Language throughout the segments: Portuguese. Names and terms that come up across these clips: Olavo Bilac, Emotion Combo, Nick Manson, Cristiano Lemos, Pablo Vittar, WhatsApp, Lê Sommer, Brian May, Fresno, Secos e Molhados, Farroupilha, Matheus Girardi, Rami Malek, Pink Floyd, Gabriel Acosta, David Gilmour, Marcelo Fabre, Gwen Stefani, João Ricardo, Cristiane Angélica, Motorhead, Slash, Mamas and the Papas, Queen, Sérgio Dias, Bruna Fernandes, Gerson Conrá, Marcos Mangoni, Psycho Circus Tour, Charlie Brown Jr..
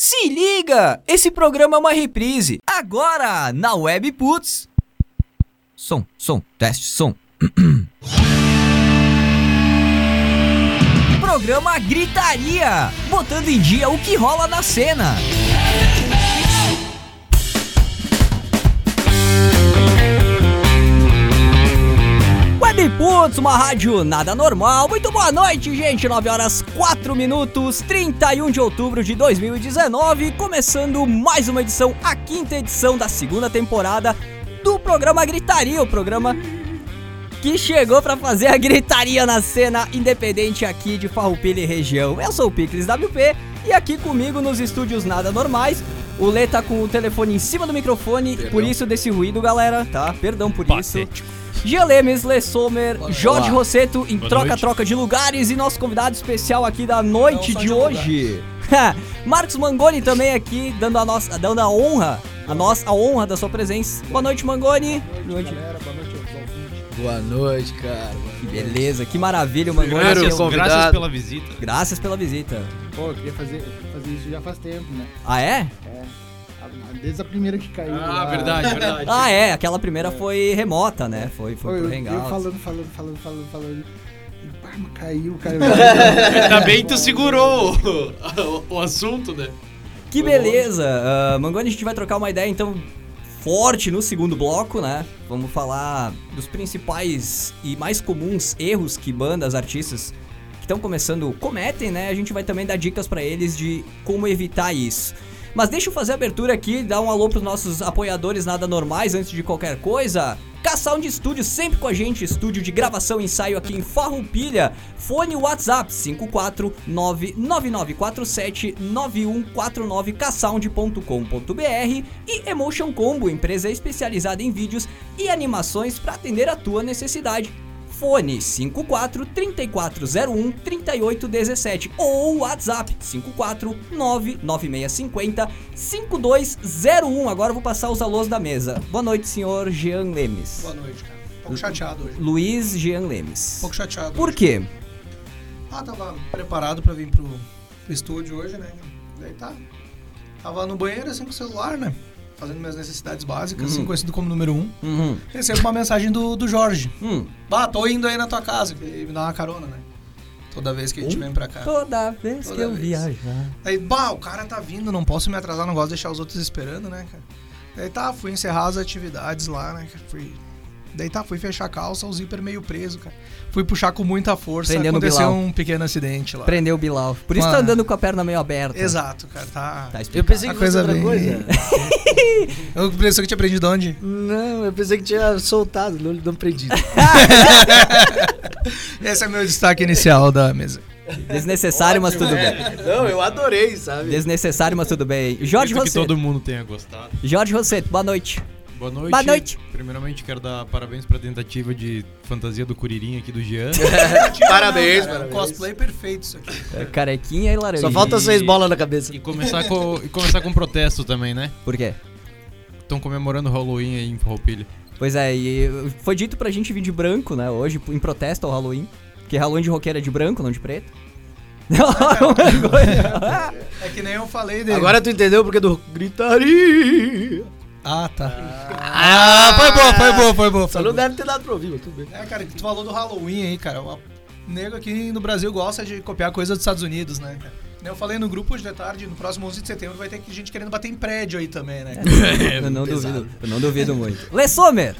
Se liga! Esse programa é uma reprise. Agora, na Web Putz. Som, teste, som. Programa Gritaria, botando em dia o que rola na cena. Web Putz, uma rádio nada normal. Muito boa noite, gente. 9 horas 4 minutos, 31 de outubro de 2019. Começando mais uma edição, a quinta edição da segunda temporada do programa Gritaria. O programa que chegou pra fazer a gritaria na cena independente aqui de Farroupilha e região. Eu sou o Picles WP e aqui comigo nos estúdios nada normais. O Lê tá com o telefone em cima do microfone, perdão. Por isso desse ruído, galera, tá? Perdão por Patético. Isso. Gelemes, Lê Sommer, Jorge Rossetto em troca-troca de lugares e nosso convidado especial aqui da noite de hoje, Marcos Mangoni também aqui, dando a honra da sua presença. Boa noite, Mangoni. Boa noite, galera. Boa noite aos ouvintes. Boa noite, cara. Que beleza, que maravilha, Mangoni. Graças pela visita. Pô, eu queria fazer isso já faz tempo, né? Ah, é? É. Desde a primeira que caiu. Ah, verdade. Ah, é, aquela primeira foi remota, né? Foi pro Hangout. Eu falando. Ah, mas caiu. Ainda bem que tu segurou o assunto, né? Que beleza. Mangoni, a gente vai trocar uma ideia, então, forte no segundo bloco, né? Vamos falar dos principais e mais comuns erros que bandas, artistas que estão começando cometem, né? A gente vai também dar dicas pra eles de como evitar isso. Mas deixa eu fazer a abertura aqui, dar um alô pros nossos apoiadores nada normais antes de qualquer coisa. K-Sound Studio sempre com a gente, estúdio de gravação e ensaio aqui em Farroupilha. Fone WhatsApp 54999479149 ksound.com.br e Emotion Combo, empresa especializada em vídeos e animações para atender a tua necessidade. Fone 54-3401-3817 ou WhatsApp 5499650-5201. Agora eu vou passar os alôs da mesa. Boa noite, senhor Jean Lemes. Boa noite, cara. Pouco chateado hoje. Luiz Jean Lemes. Pouco chateado. Por quê? Ah, tava preparado pra vir pro estúdio hoje, né? Daí tá. Tava no banheiro assim com o celular, né? Fazendo minhas necessidades básicas, assim, conhecido como número 1. Recebo uma mensagem do Jorge. Bah, tô indo aí na tua casa, que me dá uma carona, né? Toda vez que a gente vem pra cá. Toda vez que eu viajar. Aí, bah, o cara tá vindo, não posso me atrasar, não gosto de deixar os outros esperando, né, cara? Daí tá, fui encerrar as atividades lá, né, cara? Daí tá, fui fechar a calça, o zíper meio preso, cara. Fui puxar com muita força, aconteceu um pequeno acidente lá. Prendeu o Bilal. Por isso tá andando com a perna meio aberta. Exato, cara, tá explicado. Eu pensei que fosse outra coisa. Eu pensei que tinha prendido onde? Não, eu pensei que tinha soltado, não prendido. Esse é meu destaque inicial da mesa. Desnecessário, ótimo, mas tudo bem. Não, eu adorei, sabe? Desnecessário, mas tudo bem. Jorge Rossetto. Que todo mundo tenha gostado. Jorge Rossetto, boa noite. Boa noite. Boa noite. Primeiramente, quero dar parabéns pra tentativa de fantasia do Curirim aqui do Jean. Parabéns. Cosplay perfeito isso aqui. É, carequinha e laranja. Só falta 6 bolas na cabeça. E começar com um protesto também, né? Por quê? Estão comemorando o Halloween aí em Farroupilha. Pois é, e foi dito pra gente vir de branco, né? Hoje, em protesto ao Halloween. Porque Halloween de roqueiro é de branco, não de preto. É que nem eu falei dele. Agora tu entendeu porque do gritaria. Ah, tá. Foi boa. Só não deve ter dado pra ouvir, mas tudo bem. É, cara, tu falou do Halloween aí, cara. O nego aqui no Brasil gosta de copiar coisa dos Estados Unidos, né, cara? Eu falei no grupo hoje de tarde, no próximo 11 de setembro vai ter gente querendo bater em prédio aí também, né? Eu não duvido muito. Lê Sommer!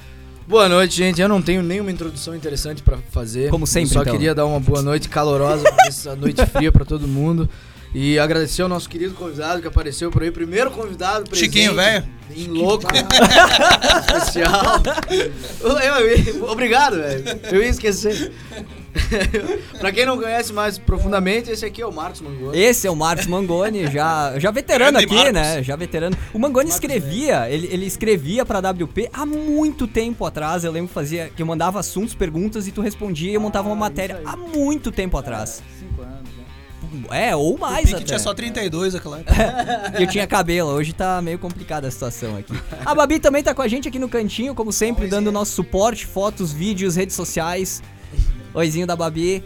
Boa noite, gente. Eu não tenho nenhuma introdução interessante pra fazer. Como sempre, só então. Queria dar uma boa noite calorosa, essa noite fria pra todo mundo. E agradecer ao nosso querido convidado que apareceu por aí. Primeiro convidado presente. Chiquinho, velho. Em louco. Especial. Obrigado, velho. Eu ia esquecer. Pra quem não conhece mais profundamente, esse aqui é o Marcos Mangoni. Esse é o Marcos Mangoni, já veterano aqui, Marcos. Né? Já veterano. O Mangoni escrevia, ele escrevia pra WP há muito tempo atrás. Eu lembro que eu mandava assuntos, perguntas e tu respondia e eu montava uma matéria há muito tempo atrás. 5 anos. É, ou mais até. Tinha só 32, é claro. Eu tinha cabelo, hoje tá meio complicada a situação aqui. A Babi também tá com a gente aqui no cantinho, como sempre, dando nosso suporte, fotos, vídeos, redes sociais. Oizinho da Babi.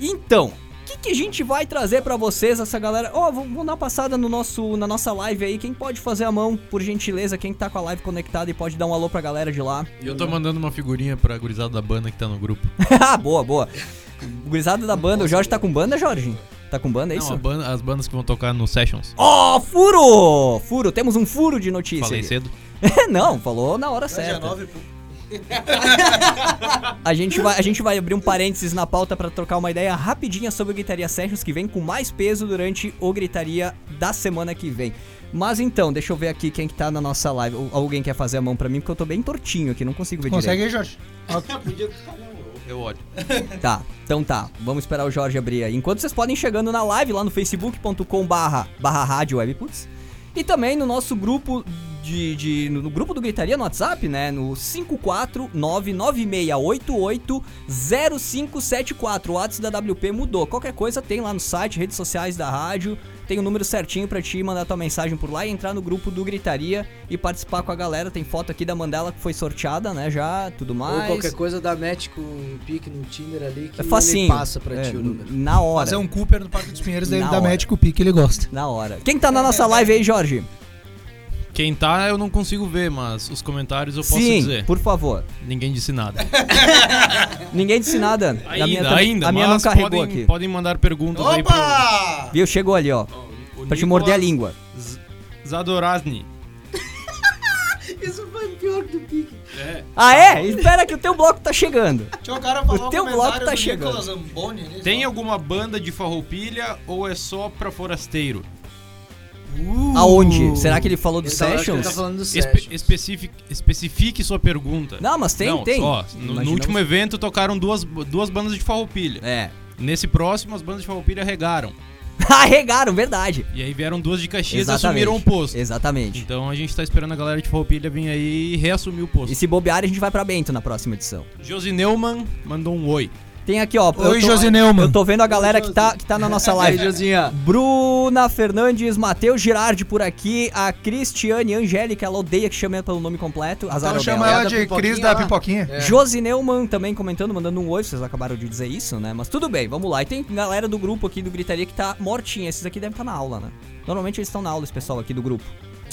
Então, o que a gente vai trazer pra vocês, essa galera? Ó, vamos dar uma passada no na nossa live aí. Quem pode fazer a mão, por gentileza? Quem tá com a live conectada e pode dar um alô pra galera de lá. E eu tô mandando uma figurinha pra gurizada da banda que tá no grupo. Ah, boa, boa. Gurizada da banda. O Jorge tá com banda, Jorge? Tá com banda, é isso? Não, as bandas que vão tocar no Sessions. Ó, furo! Furo, temos um furo de notícia. Falei aí. Cedo? Não, falou na hora certa. Dia 9, pô. A gente vai abrir um parênteses na pauta pra trocar uma ideia rapidinha sobre o Gritaria Sessions, que vem com mais peso durante o Gritaria da semana que vem. Mas então, deixa eu ver aqui quem que tá na nossa live. Alguém quer fazer a mão pra mim, porque eu tô bem tortinho aqui, não consigo ver direito. Consegue, Jorge? Eu olho. Tá, então tá, vamos esperar o Jorge abrir aí. Enquanto vocês podem chegando na live lá no facebook.com/radiowebputs e também no nosso grupo no grupo do Gritaria no WhatsApp, né? No 54996880574. O WhatsApp da WP mudou. Qualquer coisa tem lá no site, redes sociais da rádio. Tem o número certinho pra te mandar tua mensagem por lá e entrar no grupo do Gritaria e participar com a galera. Tem foto aqui da Mandela que foi sorteada, né? Já, tudo mais. Ou qualquer coisa dá match com o Pique no Tinder ali que ele passa pra ti o número. Na hora. Fazer um Cooper no Parque dos Pinheiros, daí ele dá match com o Pique, ele gosta. Na hora. Quem tá na nossa live aí, Jorge? Quem tá eu não consigo ver, mas os comentários eu posso dizer. Sim, por favor. Ninguém disse nada. Ninguém disse nada. A minha não carregou aqui. Podem mandar perguntas. Opa! Aí pra... Viu, chegou ali, ó. O pra te morder a língua. Zadorasny. Isso foi pior que o Pique. É. Ah, é? Espera que o teu bloco tá chegando. O cara falou o teu bloco tá chegando. Zamboni, né? Tem alguma banda de Farroupilha ou é só pra forasteiro? Aonde? Será que ele falou do Sessions? Tá falando do Sessions. Especifique sua pergunta. Não, mas tem. Ó, no último evento tocaram duas bandas de Farroupilha. É. Nesse próximo, as bandas de Farroupilha regaram. Ah, regaram, verdade. E aí vieram duas de Caxias e assumiram o posto. Exatamente. Então a gente tá esperando a galera de Farroupilha vir aí e reassumir o posto. E se bobear, a gente vai pra Bento na próxima edição. Josineuman mandou um oi. Tem aqui, ó. Oi, Josineuman. Eu tô vendo a galera que tá na nossa live. Josinha. Bruna Fernandes, Matheus Girardi por aqui. A Cristiane Angélica, ela odeia que chame ela pelo nome completo. Então chama ela de Cris da Pipoquinha. É. Josineuman também comentando, mandando um oi. Vocês acabaram de dizer isso, né? Mas tudo bem, vamos lá. E tem galera do grupo aqui do Gritaria que tá mortinha. Esses aqui devem estar na aula, né? Normalmente eles estão na aula, esse pessoal aqui do grupo.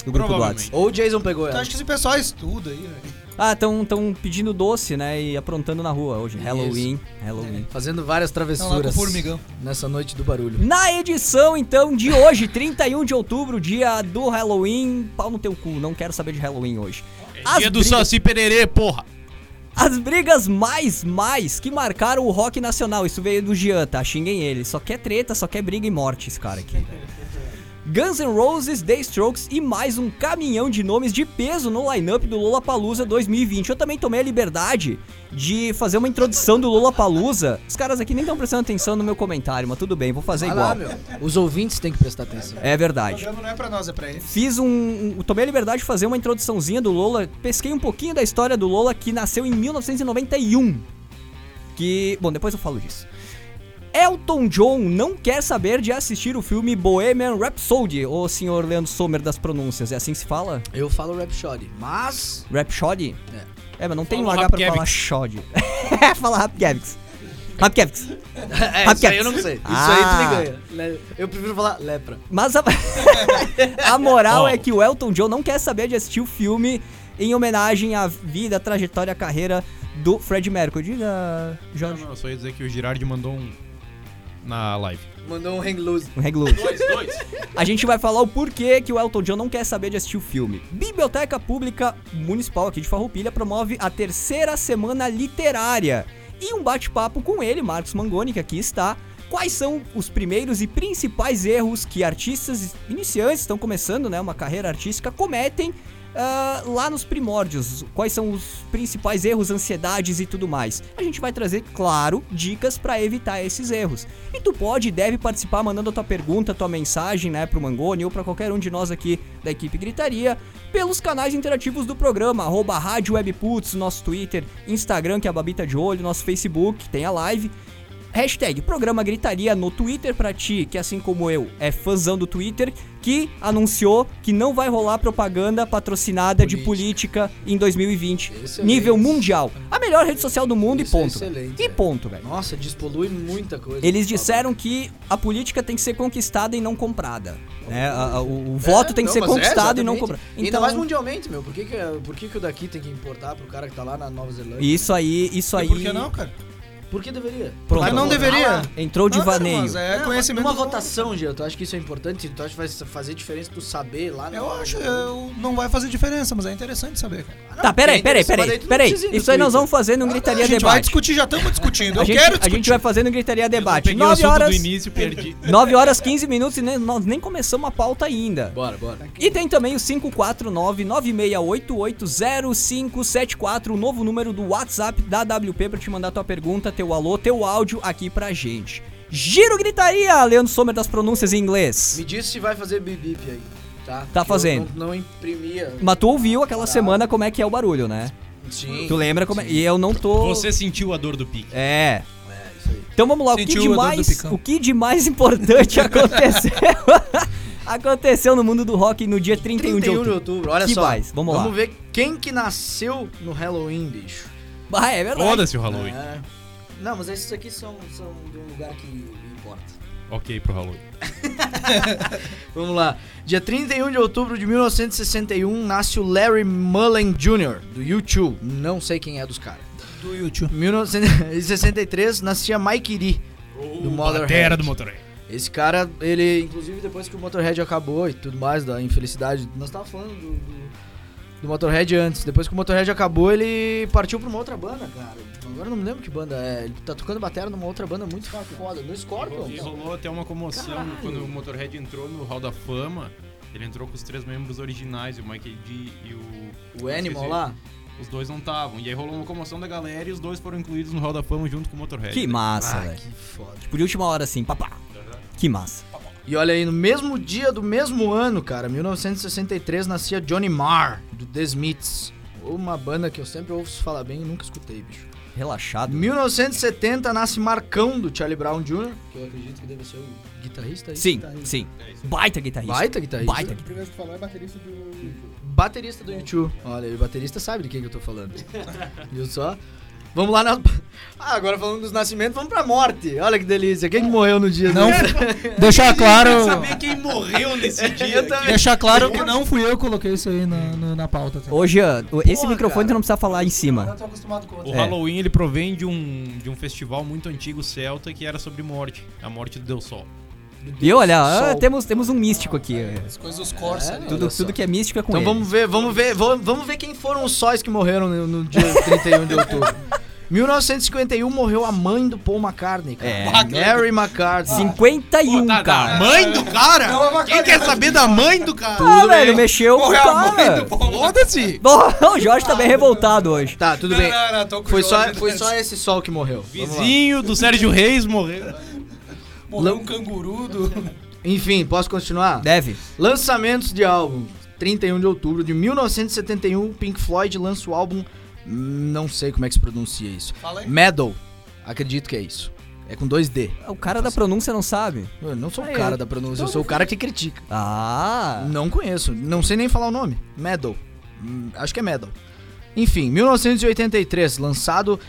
Do grupo do WhatsApp. Ou o Jason pegou ela. Acho que esse pessoal estuda aí, velho. Ah, estão pedindo doce, né? E aprontando na rua hoje. Halloween. É, fazendo várias travessuras formigão nessa noite do barulho. Na edição, então, de hoje, 31 de outubro, dia do Halloween. Pau no teu cu, não quero saber de Halloween hoje. Dia do Saci Pererê, porra! As brigas mais que marcaram o rock nacional. Isso veio do Jean, tá? Xinguem ele. Só quer treta, só quer briga e morte esse cara aqui. Guns N' Roses, The Strokes e mais um caminhão de nomes de peso no line-up do Lollapalooza 2020. Eu também tomei a liberdade de fazer uma introdução do Lollapalooza. Os caras aqui nem estão prestando atenção no meu comentário, mas tudo bem, vou fazer igual. Lá, meu. Os ouvintes têm que prestar atenção. É verdade. O programa não é pra nós, é pra eles. Tomei a liberdade de fazer uma introduçãozinha do Lolla, pesquei um pouquinho da história do Lolla, que nasceu em 1991. Bom, depois eu falo disso. Elton John não quer saber de assistir o filme Bohemian Rhapsody, o senhor Leandro Sommer das pronúncias, é assim que se fala? Eu falo Rhapsody, mas... Rhapsody? É, mas não tem um H pra falar Shody. Fala Rapkevix. Rapkevix. Isso aí eu não sei. Isso aí tu me ganha. Eu prefiro falar lepra. Mas a moral é que o Elton John não quer saber de assistir o filme em homenagem à vida, trajetória, carreira do Freddie Mercury. Diga, Jorge. Não, eu só ia dizer que o Girardi mandou um... na live. Mandou um hang loose. Um hang loose. Dois. A gente vai falar o porquê que o Elton John não quer saber de assistir o filme. Biblioteca Pública Municipal aqui de Farroupilha promove a terceira semana literária. E um bate-papo com ele, Marcos Mangoni, que aqui está. Quais são os primeiros e principais erros que artistas iniciantes estão começando, né, uma carreira artística, cometem lá nos primórdios? Quais são os principais erros, ansiedades e tudo mais? A gente vai trazer, claro, dicas pra evitar esses erros. E tu pode e deve participar mandando a tua pergunta, tua mensagem, né, pro Mangoni ou pra qualquer um de nós aqui da equipe Gritaria, pelos canais interativos do programa, @ Rádio Webputs, nosso Twitter, Instagram, que é a Babi tá de olho, nosso Facebook, tem a live. Hashtag Programa Gritaria no Twitter pra ti, que assim como eu, é fãzão do Twitter, que anunciou que não vai rolar propaganda patrocinada de política em 2020. Excelente. Nível mundial. A melhor rede social do mundo. Isso, e ponto. É e ponto, velho. Nossa, despolui muita coisa. Eles disseram que a política tem que ser conquistada e não comprada. Né? O voto tem que ser conquistado e não comprado. Então, ainda mais mundialmente, meu. Por que o daqui tem que importar pro cara que tá lá na Nova Zelândia? Isso aí. Por que não, cara? Por que deveria? Pronto. Mas não deveria. Entrou de vaneio. Mas é conhecimento. Uma votação, Gia, tu acha que isso é importante? Tu acha que vai fazer diferença tu saber lá? Eu acho, não vai fazer diferença, mas é interessante saber, cara. Ah, não, tá, peraí. Isso aí nós vamos fazer no Gritaria Debate. A gente vai discutir, já estamos discutindo. A gente vai fazer no Gritaria Debate. 9 horas, 15 minutos e nós nem começamos a pauta ainda. Bora. E tem também o 549-9688-0574, o novo número do WhatsApp da WP pra te mandar tua pergunta, teu alô, teu áudio aqui pra gente. Giro Gritaria, Leandro Sommer das pronúncias em inglês. Me disse se vai fazer bip aí, tá? Tá fazendo. Não imprimia. Mas tu ouviu aquela semana como é que é o barulho, né? Sim. Tu lembra como é? E eu não tô... Você sentiu a dor do pique. É. É, isso aí. Então vamos lá, o que de mais importante aconteceu... Aconteceu no mundo do rock no dia 31 de outubro. Olha que só. Mais? Vamos ver quem que nasceu no Halloween, bicho. Ah, é verdade. Foda-se o Halloween. É. Não, mas esses aqui são de um lugar que importa. Ok pro Halloween. Vamos lá. Dia 31 de outubro de 1961, nasce o Larry Mullen Jr., do U2. Não sei quem é dos caras. Do U2. 1963, nascia Mike Ree, do Motorhead. Esse cara, ele, inclusive, depois que o Motorhead acabou e tudo mais, da infelicidade... Nós tava falando do Motorhead antes. Depois que o Motorhead acabou, ele partiu pra uma outra banda, cara. Agora eu não me lembro que banda é. Ele tá tocando bateria numa outra banda muito foda, no Scorpion. E rolou até uma comoção. Caralho. Quando o Motorhead entrou no Hall da Fama. Ele entrou com os três membros originais, o Mike D e o Animal lá? Os dois não estavam. E aí rolou uma comoção da galera e os dois foram incluídos no Hall da Fama junto com o Motorhead. Que massa, velho. Que foda. Tipo, de última hora assim, papá. Uhum. Que massa. E olha aí, no mesmo dia do mesmo ano, cara, 1963, nascia Johnny Marr, do The Smiths. Uma banda que eu sempre ouço falar bem e nunca escutei, bicho. Relaxado. 1970, nasce Marcão, do Charlie Brown Jr., que eu acredito que deve ser o guitarrista aí. Sim. Baita guitarrista. O primeiro que falou é baterista do U2. Baterista do U2. Olha, o baterista sabe de quem que eu tô falando. Viu só? Vamos lá na... Ah, agora falando dos nascimentos, vamos pra morte. Olha que delícia. Quem que morreu no dia? Não. Deixar claro... Eu quero saber quem morreu nesse dia. Deixar claro que não fui eu que coloquei isso aí na pauta. Também. Ô, Jean, esse microfone tu não precisa falar em cima. Eu tô acostumado com o Halloween, ele provém de um festival muito antigo celta que era sobre morte. A morte do Deus Sol. E olha, temos um místico aqui. As coisas dos Corsa. Tudo que é místico é com ele. Então vamos ver quem foram os sóis que morreram no dia 31 de outubro. 1951 morreu a mãe do Paul McCartney, cara. Mary McCartney. 51, cara. Mãe do cara? Não, quem quer saber da mãe do cara? Tudo bem. Ele mexeu com o cara. Foda-se. O Jorge tá bem revoltado hoje. Tá, tudo bem. Foi só esse sol que morreu. Vizinho do Sérgio Reis morreu. Morreu um canguru do... Enfim, posso continuar? Deve. Lançamentos de álbum. 31 de outubro de 1971, Pink Floyd lança o álbum... Não sei como é que se pronuncia isso. Meddle. Acredito que é isso. É com 2D. O cara da pronúncia não sabe? Eu não sou o cara da pronúncia, eu sou o cara que critica. Ah! Não conheço, não sei nem falar o nome. Meddle. Acho que é Meddle. Enfim, 1983, lançado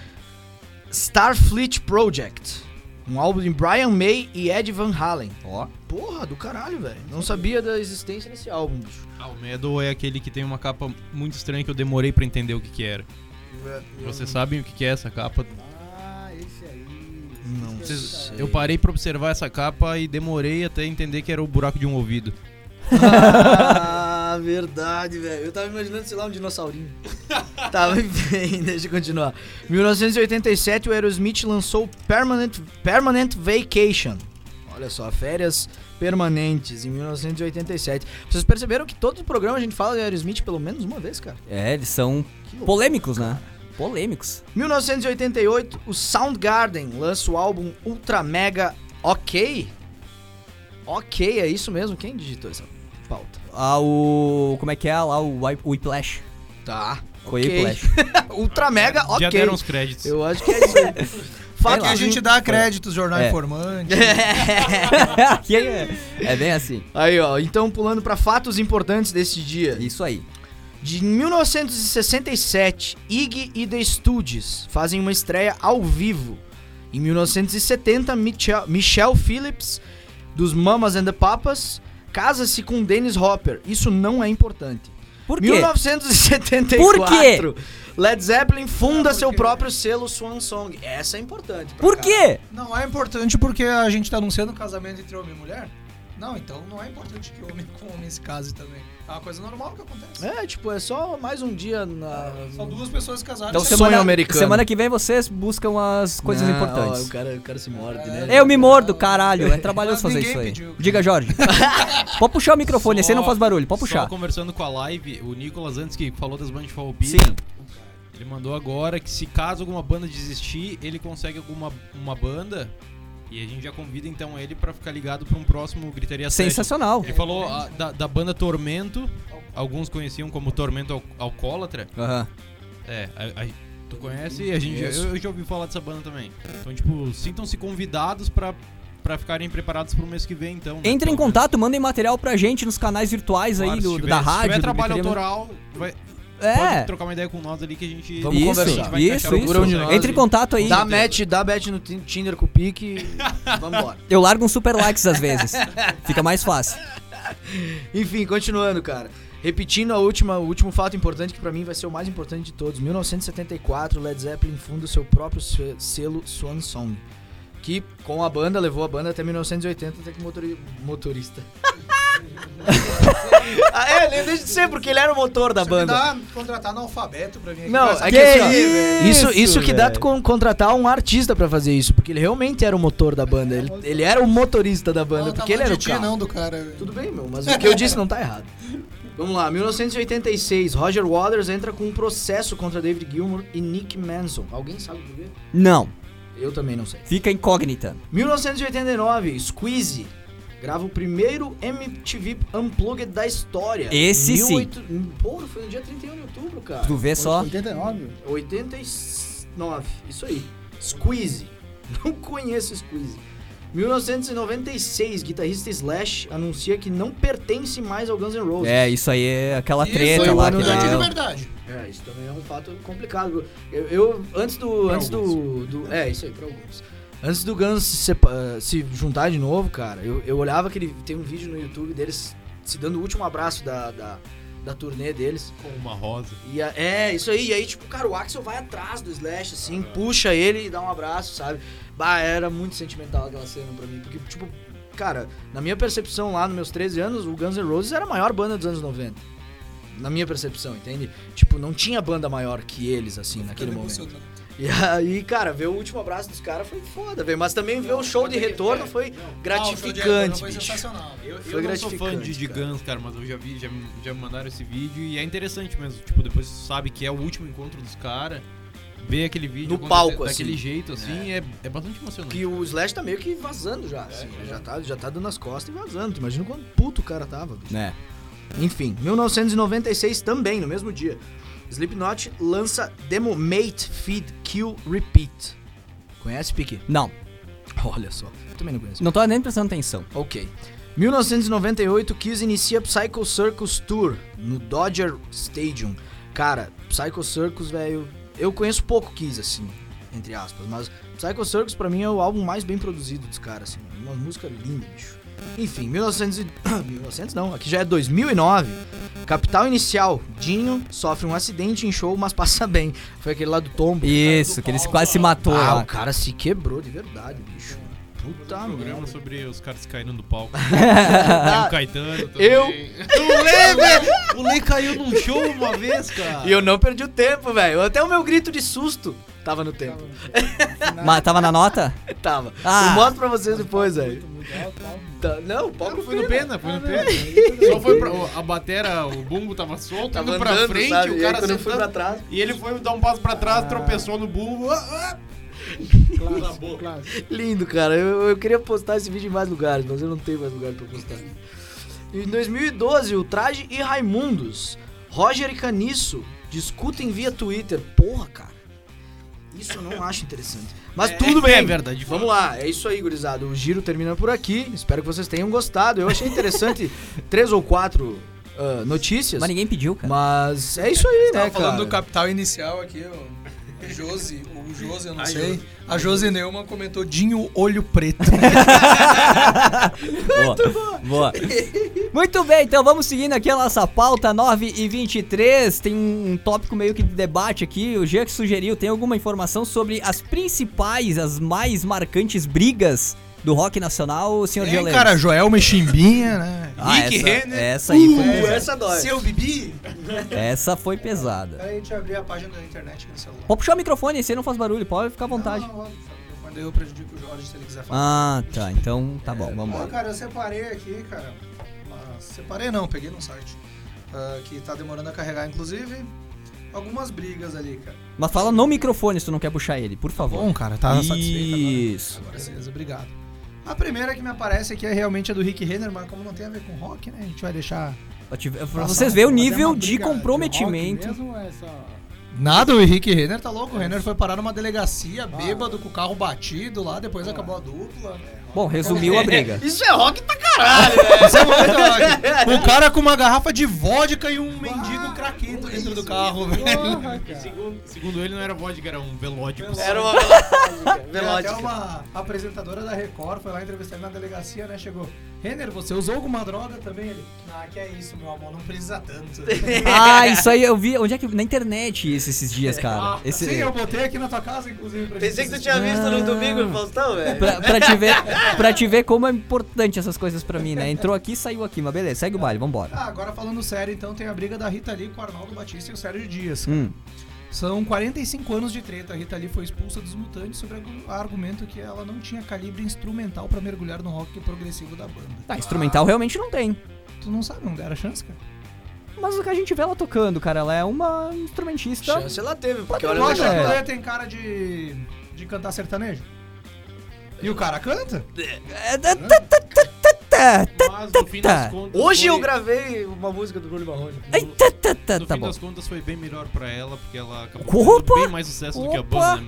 Starfleet Project. Um álbum de Brian May e Ed Van Halen. Ó. Porra, do caralho, velho. Não sabia da existência desse álbum, bicho. Ah, o Meddle é aquele que tem uma capa muito estranha que eu demorei pra entender o que era. Vocês sabem o que é essa capa? Ah, esse aí. Não sei. Eu parei pra observar essa capa e demorei até entender que era o buraco de um ouvido. Ah, verdade, velho. Eu tava imaginando, sei lá, um dinossaurinho. Tava bem, deixa eu continuar. 1987, o Aerosmith lançou Permanent Vacation. Olha só, férias permanentes em 1987. Vocês perceberam que todo programa a gente fala de Aerosmith pelo menos uma vez, cara? É, eles são polêmicos, né? Polêmicos. 1988, o Soundgarden lança o álbum Ultra Mega OK. OK, é isso mesmo? Quem digitou essa pauta? Ah, o... Como é que é? Lá o Whiplash. Tá. Foi Whiplash. Ultra Mega OK. Já deram os créditos. Eu acho que é isso. fato que a gente dá crédito, jornal informante. É bem assim. Aí, ó, então pulando pra fatos importantes desse dia. Isso aí. De 1967, Iggy e The Stooges fazem uma estreia ao vivo. Em 1970, Michelle Phillips, dos Mamas and the Papas, casa-se com Dennis Hopper. Isso não é importante. Por quê? 1974, por quê? Led Zeppelin funda seu próprio selo Swan Song. Essa é importante. Por quê? Não é importante porque a gente tá anunciando um casamento entre homem e mulher. Não, então não é importante que homem com homem se case também. É uma coisa normal que acontece. É, tipo, é só mais um dia na... São duas pessoas casadas. Então, semana americana. Semana que vem vocês buscam as coisas importantes. Ó, o cara se morde, né? Eu me mordo, caralho. É trabalhoso fazer isso aí. Pediu. Diga, Jorge. Pode puxar o microfone, esse aí não faz barulho. Pode puxar. Só conversando com a live, o Nicolas, antes que falou das bandas de Farroupilha. Sim. Ele mandou agora que se caso alguma banda desistir, ele consegue uma banda... E a gente já convida então ele pra ficar ligado pra um próximo Gritaria 7. Sensacional. Ele falou da banda Tormento, alguns conheciam como Tormento Alcoólatra. Aham. É, tu conhece e a gente, eu já ouvi falar dessa banda também. Então, tipo, sintam-se convidados pra ficarem preparados pro mês que vem, então. Né? Entrem em contato, mandem material pra gente nos canais virtuais, claro, aí da rádio. Se tiver trabalho autoral, vai... Pode trocar uma ideia com nós ali que a gente... Vamos conversar. Isso. Entre em contato aí. Dá match no Tinder com o Pique. Vamos embora. Eu largo um super likes às vezes. Fica mais fácil. Enfim, continuando, cara. Repetindo o último fato importante que pra mim vai ser o mais importante de todos. 1974, Led Zeppelin funda o seu próprio selo Swan Song. Que com a banda, levou a banda até 1980 até que motorista... Deixa de ser, porque ele era o motor da banda. Isso que dá contratar no alfabeto pra vir aqui. Não, é que isso que dá tu contratar um artista pra fazer isso, porque ele realmente era o motor da banda. Ele era o motorista da banda, porque ele era o carro. Não, do cara. Tudo bem, meu, mas o que eu disse não tá errado. Vamos lá, 1986, Roger Waters entra com um processo contra David Gilmour e Nick Manson. Alguém sabe por quê? Não. Eu também não sei. Fica incógnita. 1989, Squeezy grava o primeiro MTV Unplugged da história. Esse 18... sim. Porra, foi no dia 31 de outubro, cara. Tu vê só. 89. Isso aí. Squeezy. Não conheço Squeezy. 1996, guitarrista Slash anuncia que não pertence mais ao Guns N' Roses. É, isso aí é aquela treta isso, lá. De verdade. É, isso também é um fato complicado. Eu antes do... É, isso aí, pra alguns. Antes do Guns se juntar de novo, cara, eu olhava que ele tem um vídeo no YouTube deles se dando o último abraço da turnê deles. Com uma rosa. E isso aí. E aí, tipo, cara, o Axl vai atrás do Slash, assim, puxa ele e dá um abraço, sabe? Bah, era muito sentimental aquela cena pra mim, porque, tipo, cara, na minha percepção lá, nos meus 13 anos, o Guns N' Roses era a maior banda dos anos 90. Na minha percepção, entende? Tipo, não tinha banda maior que eles, assim, naquele momento. E aí, cara, ver o último abraço dos caras foi foda, velho. Mas também ver o show de retorno foi gratificante, foi sensacional. Eu não sou fã de Guns, cara, mas eu já vi, já me mandaram esse vídeo e é interessante mesmo. Tipo, depois você sabe que é o último encontro dos caras, ver aquele vídeo no palco, daquele assim, jeito, assim, é bastante emocionante. Que o Slash tá meio que vazando já, assim. Já tá dando as costas e vazando. Tu imagina quanto puto o cara tava, bicho. É. Enfim, 1996 também, no mesmo dia. Slipknot lança demo Mate, Feed, Kill, Repeat. Conhece, Pique? Não. Olha só. Eu também não conheço. Não tô nem prestando atenção. Ok. 1998, Kiss inicia Psycho Circus Tour no Dodger Stadium. Cara, Psycho Circus, velho... Eu conheço pouco Kiss, assim, entre aspas. Mas Psycho Circus, pra mim, é o álbum mais bem produzido dos caras, assim. Uma música linda, bicho. Enfim, 2009, Capital Inicial, Dinho sofre um acidente em show, mas passa bem. Foi aquele lá do tombo. Isso, que ele quase se matou. Ah, lá. O cara se quebrou de verdade, bicho. Puta merda. Programa sobre os caras caindo do palco. O Caetano também. O Lê, velho. O Lê caiu num show uma vez, cara. E eu não perdi o tempo, velho. Até o meu grito de susto tava no tempo. Mas tava na nota? Tava. Eu mostro pra vocês depois, velho. Não, o palco foi no pena, Só foi pra... A batera, o bumbo tava solto, tava indo pra andando, frente, sabe? O cara sentando... foi pra trás. E ele foi dar um passo pra trás, tropeçou no bumbo. Clássico, clássico. Lindo, cara. Eu queria postar esse vídeo em mais lugares, mas eu não tenho mais lugar pra postar. Em 2012, o Traje e Raimundos, Roger e Caniço discutem via Twitter. Porra, cara. Isso eu não acho interessante. Mas tudo bem. É verdade. Vamos lá. É isso aí, gurizada. O giro termina por aqui. Espero que vocês tenham gostado. Eu achei interessante 3 ou 4 notícias. Mas ninguém pediu, cara. Mas é isso aí, né, cara? Tava falando do Capital Inicial aqui, ó. O Josi, eu não sei. A Josi Neumann comentou Dinho Olho Preto. Muito boa. Boa. Muito bem, então vamos seguindo aqui a nossa pauta 9h23. Tem um tópico meio que de debate aqui. O Jean que sugeriu, tem alguma informação sobre as principais, as mais marcantes brigas do rock nacional, senhor Violeta? Cara, Joel Meximbinha, né? Rick Renner. Essa aí foi pesada. Essa dói. Seu Bibi. Essa foi pesada. A gente abriu a página da internet no celular. Pode puxar o microfone, esse aí não faz barulho, pode ficar à vontade. Quando eu prejudico o Jorge, se ele quiser falar. Ah, tá, então tá bom, vamos lá. Cara, eu separei aqui, cara. Separei não, peguei num site. Que tá demorando a carregar, inclusive. Algumas brigas ali, cara. Mas fala no microfone se tu não quer puxar ele, por favor. Bom, cara, tá satisfeito agora. Isso. Agora sim, obrigado. A primeira que me aparece aqui é realmente a do Rick Renner, mas como não tem a ver com rock, né? A gente vai deixar... Pra vocês verem o nível de comprometimento. De rock mesmo, nada, o Rick Renner tá louco. O Renner foi parar numa delegacia bêbado com o carro batido lá, depois acabou a dupla. Né? Bom, resumiu a briga. Isso é rock pra caralho, velho. Isso é rock. Um cara com uma garrafa de vodka e um mendigo craquento dentro do carro, velho. Porra, segundo ele, não era vodka, era um velódico. Era uma velódica. Até uma apresentadora da Record foi lá entrevistar ele na delegacia, né? Chegou. Renner, você usou alguma droga também? Ele, que é isso, meu amor, não precisa tanto. Isso aí eu vi, onde é que... Na internet isso, esses dias, cara. Sim, eu botei aqui na tua casa, inclusive. Pensei que tu tinha visto no domingo no Faustão, velho. Pra te ver como é importante essas coisas pra mim, né? Entrou aqui, saiu aqui, mas beleza, segue o baile, vambora. Agora falando sério, então, tem a briga da Rita Lee com o Arnaldo Batista e o Sérgio Dias. São 45 anos de treta. A Rita Lee foi expulsa dos Mutantes sobre o argumento que ela não tinha calibre instrumental pra mergulhar no rock progressivo da banda. Instrumental realmente não tem. Tu não sabe, não deram chance, cara? Mas o que a gente vê ela tocando, cara, ela é uma instrumentista. Chance ela teve, porque olha... Tu acha que ela tem cara de cantar sertanejo? E o cara canta? Mas, no fim das contas, hoje eu gravei uma música do Bruno Marrone. No fim das contas foi bem melhor pra ela, porque ela acabou tendo bem mais sucesso do que a banda.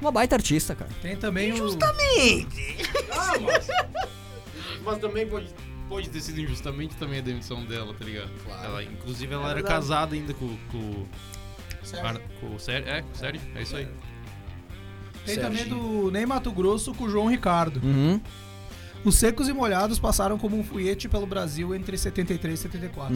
Uma baita artista, cara. Tem também injustamente. Mas também pode ter sido injustamente também a demissão dela, tá ligado? Claro. Ela, inclusive ela era casada ainda com o Sérgio. É, com o Sérgio, é isso aí. Tem também do Ney Mato Grosso com o João Ricardo. Os Secos e Molhados passaram como um foguete pelo Brasil entre 73 e 74.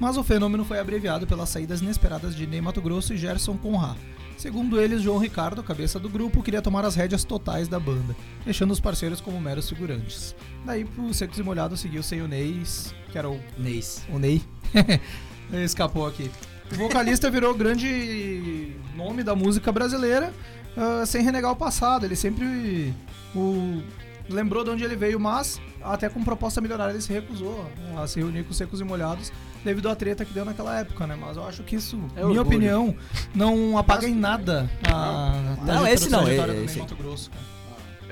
Mas o fenômeno foi abreviado pelas saídas inesperadas de Ney Mato Grosso e Gerson Conrá. Segundo eles, João Ricardo, cabeça do grupo, queria tomar as rédeas totais da banda, deixando os parceiros como meros figurantes. Daí, os Secos e Molhados seguiu sem o Ney, que era o... Neis. O Ney. Escapou aqui. O vocalista virou o grande nome da música brasileira, sem renegar o passado. Ele sempre... Lembrou de onde ele veio, mas até com proposta milionária ele se recusou a se reunir com os Secos e Molhados devido à treta que deu naquela época, né? Mas eu acho que isso, na minha opinião, não apaga em nada a Mato Grosso, cara.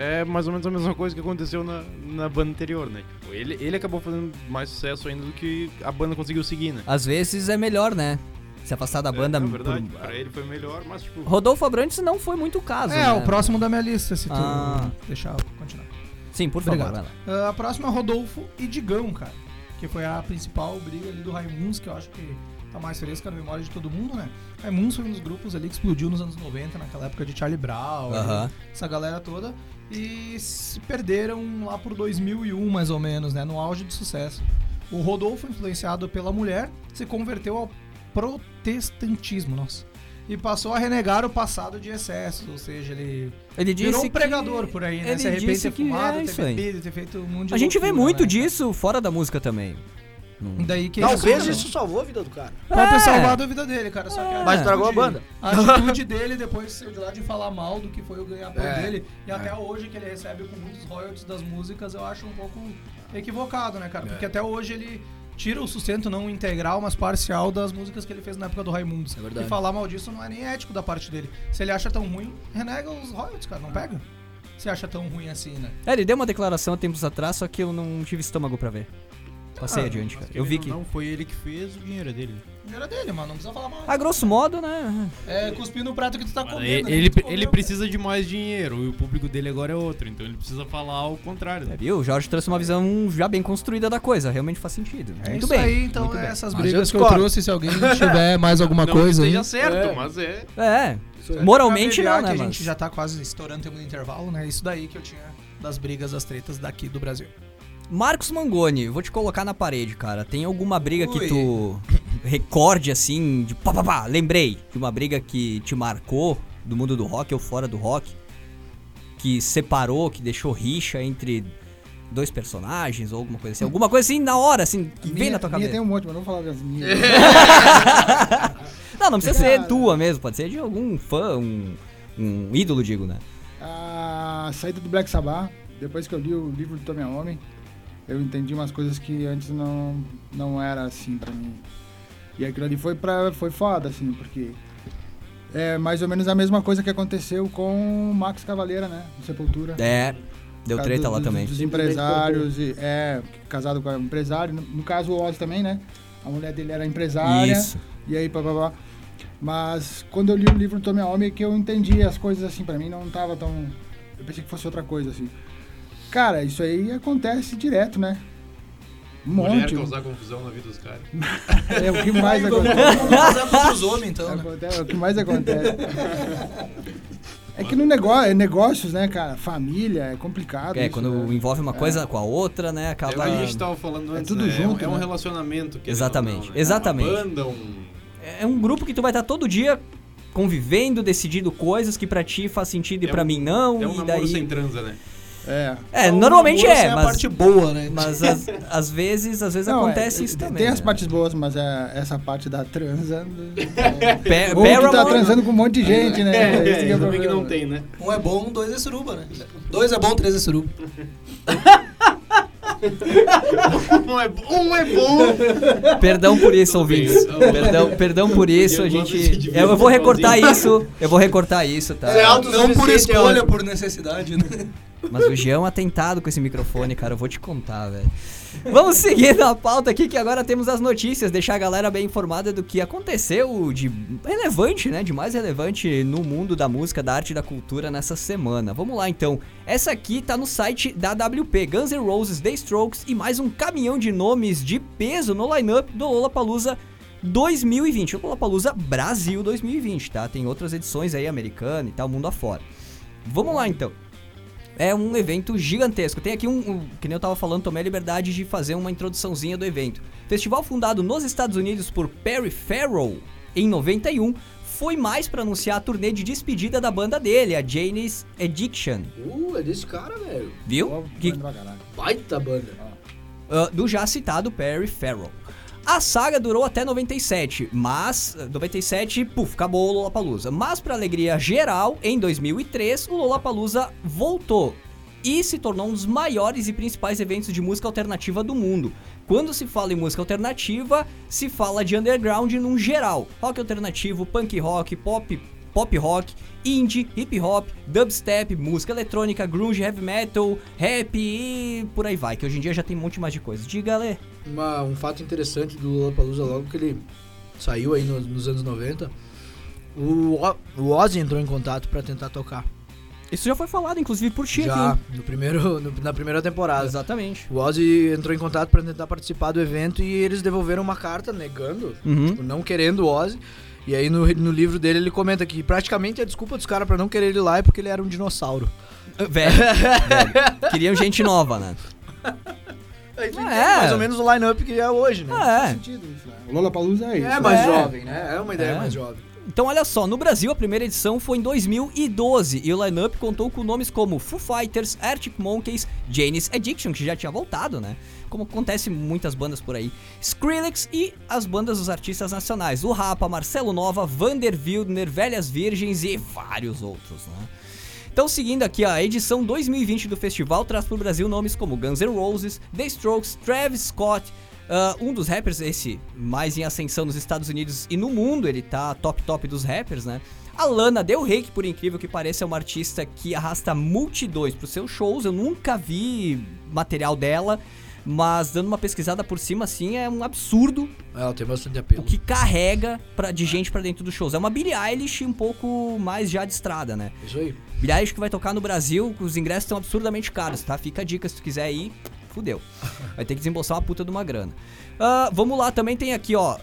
É mais ou menos a mesma coisa que aconteceu na banda anterior, né? Tipo, ele acabou fazendo mais sucesso ainda do que a banda conseguiu seguir, né? Às vezes é melhor, né? Se afastar da banda... É verdade, pra ele foi melhor, mas tipo... Rodolfo Abrantes não foi muito o caso, né? O próximo da minha lista, se tu deixar eu continuar. Sim, por favor, vai lá. A próxima é Rodolfo e Digão, cara. Que foi a principal briga ali do Raimundos, que eu acho que tá mais fresca na memória de todo mundo, né? Raimundos foi um dos grupos ali que explodiu nos anos 90, naquela época de Charlie Brown, essa galera toda. E se perderam lá por 2001, mais ou menos, né? No auge do sucesso. O Rodolfo, influenciado pela mulher, se converteu ao protestantismo, e passou a renegar o passado de excessos, ou seja, ele virou um pregador por aí, né? Se arrepende ter fumado, ter bebido, ter feito um monte de... A gente vê muito disso fora da música também. Daí que talvez isso salvou a vida do cara. Pode ter salvado a vida dele, cara. Só que mas estragou a banda. A atitude dele depois saiu de lá de falar mal do que foi o ganha-pão dele. E até hoje que ele recebe com muitos royalties das músicas, eu acho um pouco equivocado, né, cara? Porque até hoje ele... tira o sustento não integral, mas parcial das músicas que ele fez na época do Raimundos. É verdade. E falar mal disso não é nem ético da parte dele. Se ele acha tão ruim, renega os royalties, cara. Não pega. Se acha tão ruim assim, né? Ele deu uma declaração há tempos atrás, só que eu não tive estômago pra ver. Passei adiante, cara. Eu vi que... Não, foi ele que fez, o dinheiro dele. O dinheiro dele, mano, não precisa falar mais. A grosso modo, né? É, cuspir no prato que tu tá comendo. Ele precisa de mais dinheiro, e o público dele agora é outro, então ele precisa falar o contrário. Né? É, viu? O Jorge trouxe uma visão já bem construída da coisa, realmente faz sentido. É muito isso bem. Aí, então, muito bem. Essas brigas que eu trouxe, se alguém tiver mais alguma coisa aí... Não esteja certo, mas é... É, moralmente não, né? Que a gente já tá quase estourando o tempo do intervalo, né? Isso daí que eu tinha das brigas, das tretas daqui do Brasil. Marcos Mangoni, vou te colocar na parede, cara. Tem alguma briga que tu recorde, assim, de pá, lembrei de uma briga que te marcou do mundo do rock ou fora do rock, que separou, que deixou rixa entre dois personagens ou alguma coisa assim? Alguma coisa assim, na hora, assim, que vem na tua cabeça. Tem um monte, mas não vou falar das minhas. Não precisa ser tua mesmo, pode ser de algum fã, um ídolo, digo, né? A saída do Black Sabbath, depois que eu li o livro do Tommy Homem, eu entendi umas coisas que antes não era assim pra mim. E aquilo ali foi foda, assim, porque é mais ou menos a mesma coisa que aconteceu com o Max Cavaleira, né? No Sepultura. É, deu treta lá também. Dos empresários, casado com um empresário. No caso, o Ozzy também, né? A mulher dele era empresária. Isso. E aí, papapá. Mas quando eu li o livro do Tommy Alme, é que eu entendi as coisas, assim, pra mim não tava tão... Eu pensei que fosse outra coisa, assim. Cara, isso aí acontece direto, né? Um monte. Mulher causar confusão na vida dos caras. É o que mais acontece. Vamos causar contra os homens, então, né? É o que mais acontece. É que no negócios, né, cara? Família, é complicado. É, isso, quando né? envolve uma coisa com a outra, né? Acaba... É o que a gente tava falando antes, tudo junto, um relacionamento. Que exatamente, não, né? Exatamente. É uma banda, é um grupo que tu vai estar todo dia... convivendo, decidindo coisas que pra ti faz sentido e pra mim não. É um namoro sem transa, né? É, normalmente é, mas... É a parte boa, né? Mas às vezes não, acontece isso também. Tem as partes boas, mas essa parte da transa... Ou tu tá transando com um monte de gente, né? Esse é o problema que não tem, né? Um é bom, dois é suruba, né? Dois é bom, três é suruba. Um é bom. Perdão por isso, ouvintes. Perdão por isso, a gente. Eu vou recortar isso, tá? É alto, não por escolha, por necessidade, né? Mas o Jean é um atentado com esse microfone, cara. Eu vou te contar, velho. Vamos seguir na pauta aqui, que agora temos as notícias. Deixar a galera bem informada do que aconteceu de relevante, né? De mais relevante no mundo da música, da arte e da cultura nessa semana. Vamos lá, então. Essa aqui tá no site da WP. Guns N' Roses, The Strokes e mais um caminhão de nomes de peso no line-up do Lollapalooza 2020. O Lollapalooza Brasil 2020, tá? Tem outras edições aí, americana e tal, mundo afora. Vamos lá, então. É um evento gigantesco. Tem aqui que nem eu tava falando, tomei a liberdade de fazer uma introduçãozinha do evento. Festival fundado nos Estados Unidos por Perry Farrell em 91, foi mais pra anunciar a turnê de despedida da banda dele, a Jane's Addiction. É desse cara, velho. Viu? Que... Baita banda. Do já citado Perry Farrell. A saga durou até 97, mas... 97, puf, acabou o Lollapalooza. Mas, pra alegria geral, em 2003, o Lollapalooza voltou e se tornou um dos maiores e principais eventos de música alternativa do mundo. Quando se fala em música alternativa, se fala de underground num geral. Rock alternativo, punk rock, pop rock, indie, hip hop, dubstep, música eletrônica, grunge, heavy metal, rap e por aí vai, que hoje em dia já tem um monte mais de coisa. Diga, Lê. Um fato interessante do Lollapalooza, logo que ele saiu aí nos anos 90, o Ozzy entrou em contato pra tentar tocar. Isso já foi falado, inclusive, por ti aqui. Já, na primeira temporada. Exatamente. O Ozzy entrou em contato pra tentar participar do evento e eles devolveram uma carta negando, tipo, não querendo o Ozzy. E aí no livro dele ele comenta que praticamente a desculpa dos caras pra não querer ele lá é porque ele era um dinossauro. Velho. Queriam gente nova, né? Mais ou menos o line-up que é hoje, né? Faz sentido isso, né? O Lollapalooza é isso. É mais jovem, né? É uma ideia mais jovem. Então olha só, no Brasil a primeira edição foi em 2012 e o line-up contou com nomes como Foo Fighters, Arctic Monkeys, Jane's Addiction, que já tinha voltado, né? Como acontece em muitas bandas por aí, Skrillex e as bandas dos artistas nacionais, o Rapa, Marcelo Nova, Vander Wildner, Velhas Virgens e vários outros, né? Então, seguindo aqui, a edição 2020 do festival traz pro Brasil nomes como Guns N' Roses, The Strokes, Travis Scott, um dos rappers, esse mais em ascensão nos Estados Unidos e no mundo, ele tá top dos rappers, né? A Lana Del Rey, que por incrível que pareça é uma artista que arrasta multidões pros seus shows, eu nunca vi material dela... mas dando uma pesquisada por cima, assim, é um absurdo. Ela tem bastante apelo. O que carrega de gente pra dentro dos shows. É uma Billie Eilish um pouco mais já de estrada, né? Isso aí. Billie Eilish que vai tocar no Brasil, os ingressos estão absurdamente caros, tá? Fica a dica, se tu quiser ir, fudeu. Vai ter que desembolsar uma puta de uma grana. Vamos lá, também tem aqui, ó...